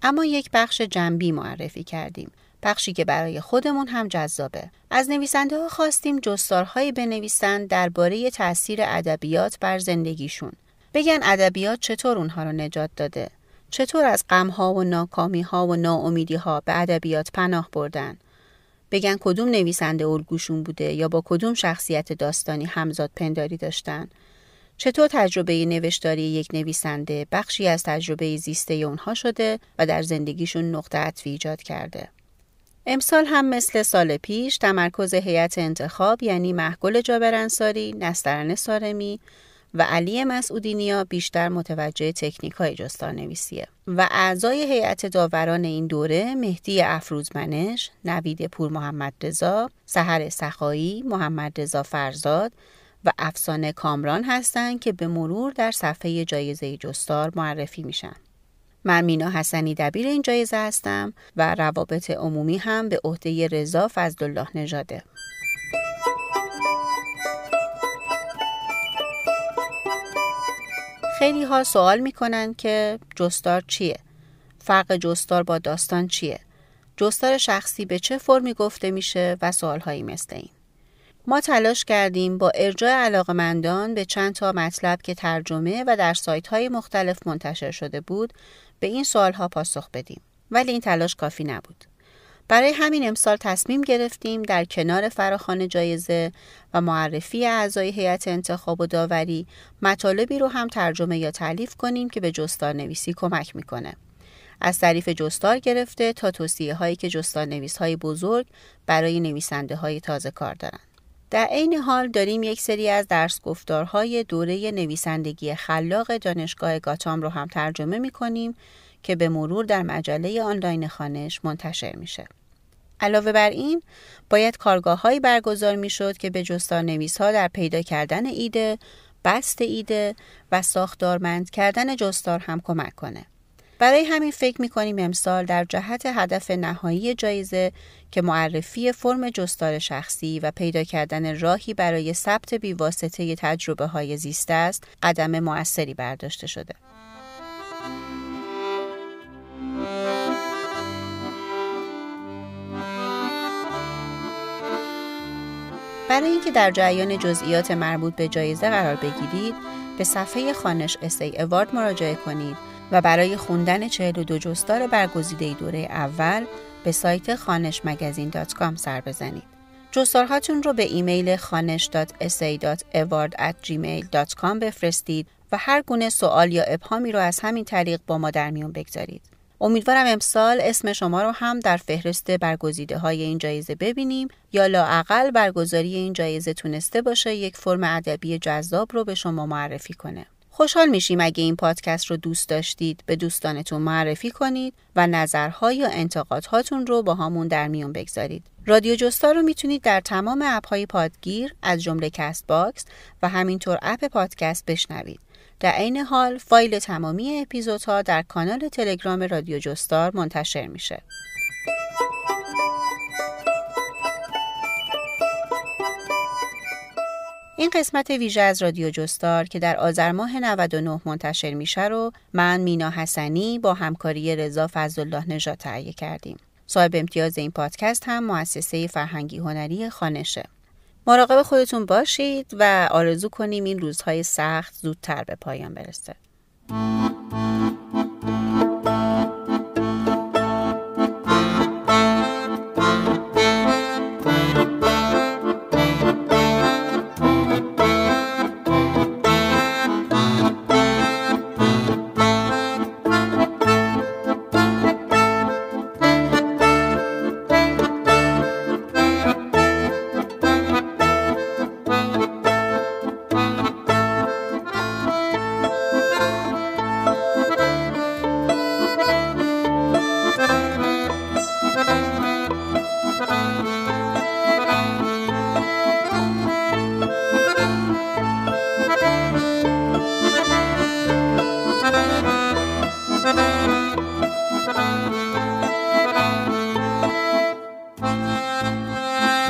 اما یک بخش جنبی معرفی کردیم، بخشی که برای خودمون هم جذابه. از نویسنده‌ها خواستیم جستارهایی بنویسن درباره تأثیر ادبیات بر زندگیشون. بگن ادبیات چطور اونها رو نجات داده. چطور از غم‌ها و ناکامی‌ها و ناامیدی‌ها به ادبیات پناه بردن؟ بگن کدوم نویسنده الگوشون بوده یا با کدوم شخصیت داستانی همزاد پنداری داشتن؟ چطور تجربه نوشتاری یک نویسنده بخشی از تجربه زیسته اونها شده و در زندگیشون نقطه عطفی ایجاد کرده؟ امسال هم مثل سال پیش تمرکز هیئت انتخاب یعنی محفل جابرانساری، نسترن سارمی، و علی مسعودی نیا بیشتر متوجه تکنیک‌های جستارنویسیه و اعضای هیئت داوران این دوره مهدی افروزمنش، نوید پورمحمدرضا، سحر سخایی، محمد رضا فرزاد و افسانه کامران هستند که به مرور در صفحه جایزه جستار معرفی میشن. من مینا حسنی دبیر این جایزه هستم و روابط عمومی هم به عهده رضا فضلالله نژاده. خیلی ها سوال میکنن که جستار چیه؟ فرق جستار با داستان چیه؟ جستار شخصی به چه فرمی گفته میشه و سوالهایی مثل این. ما تلاش کردیم با ارجاع علاقه‌مندان به چند تا مطلب که ترجمه و در سایت‌های مختلف منتشر شده بود به این سوالها پاسخ بدیم. ولی این تلاش کافی نبود. برای همین امسال تصمیم گرفتیم در کنار فراخوان جایزه و معرفی اعضای هیئت انتخاب و داوری مطالبی رو هم ترجمه یا تالیف کنیم که به جستار نویسی کمک میکنه. از تعریف جستار گرفته تا توصیه هایی که جستار نویس های بزرگ برای نویسنده های تازه کار دارن. در عین حال داریم یک سری از درس گفتارهای دوره نویسندگی خلاق دانشگاه گاتام رو هم ترجمه میکنیم که به مرور در مجله آنلاین خانش منتشر میشه. علاوه بر این، باید کارگاه‌هایی برگزار میشد که به جستارنویس‌ها در پیدا کردن ایده، بست ایده و ساختارمند کردن جستار هم کمک کنه. برای همین فکر می‌کنیم امسال در جهت هدف نهایی جایزه که معرفی فرم جستار شخصی و پیدا کردن راهی برای ثبت بی‌واسطه تجربه‌های زیسته است، قدم مؤثری برداشته شده. برای اینکه در جریان جزئیات مربوط به جایزه قرار بگیرید، به صفحه خانش اسای اوارد مراجعه کنید و برای خوندن چهل و دو جستار برگزیده دوره اول به سایت خانش مگزین دات کام سر بزنید. جستارهاتون رو به ایمیل خانش دات اس ای دات اوارد ات جیمیل دات کام بفرستید و هر گونه سوال یا ابهامی رو از همین طریق با ما در میون بگذارید. امیدوارم امسال اسم شما رو هم در فهرست برگزیده های این جایزه ببینیم یا لااقل برگزاری این جایزه تونسته باشه یک فرم ادبی جذاب رو به شما معرفی کنه. خوشحال میشیم اگه این پادکست رو دوست داشتید به دوستانتون معرفی کنید و نظرها یا انتقادهاتون رو با همون در میون بگذارید. رادیو جستار رو میتونید در تمام اپ‌های پادگیر از جمله کست باکس و همینطور اپ پادکست بشنوید. در عین حال فایل تمامی اپیزودها در کانال تلگرام رادیو جستار منتشر میشه. این قسمت ویژه از رادیو جستار که در آذر ماه نود و نه منتشر میشه رو من مینا حسنی با همکاری رضا فضلالله نژاد تهیه کردیم. صاحب امتیاز این پادکست هم مؤسسه فرهنگی هنری خانشه. مراقب خودتون باشید و آرزو کنیم این روزهای سخت زودتر به پایان برسه.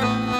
Bye.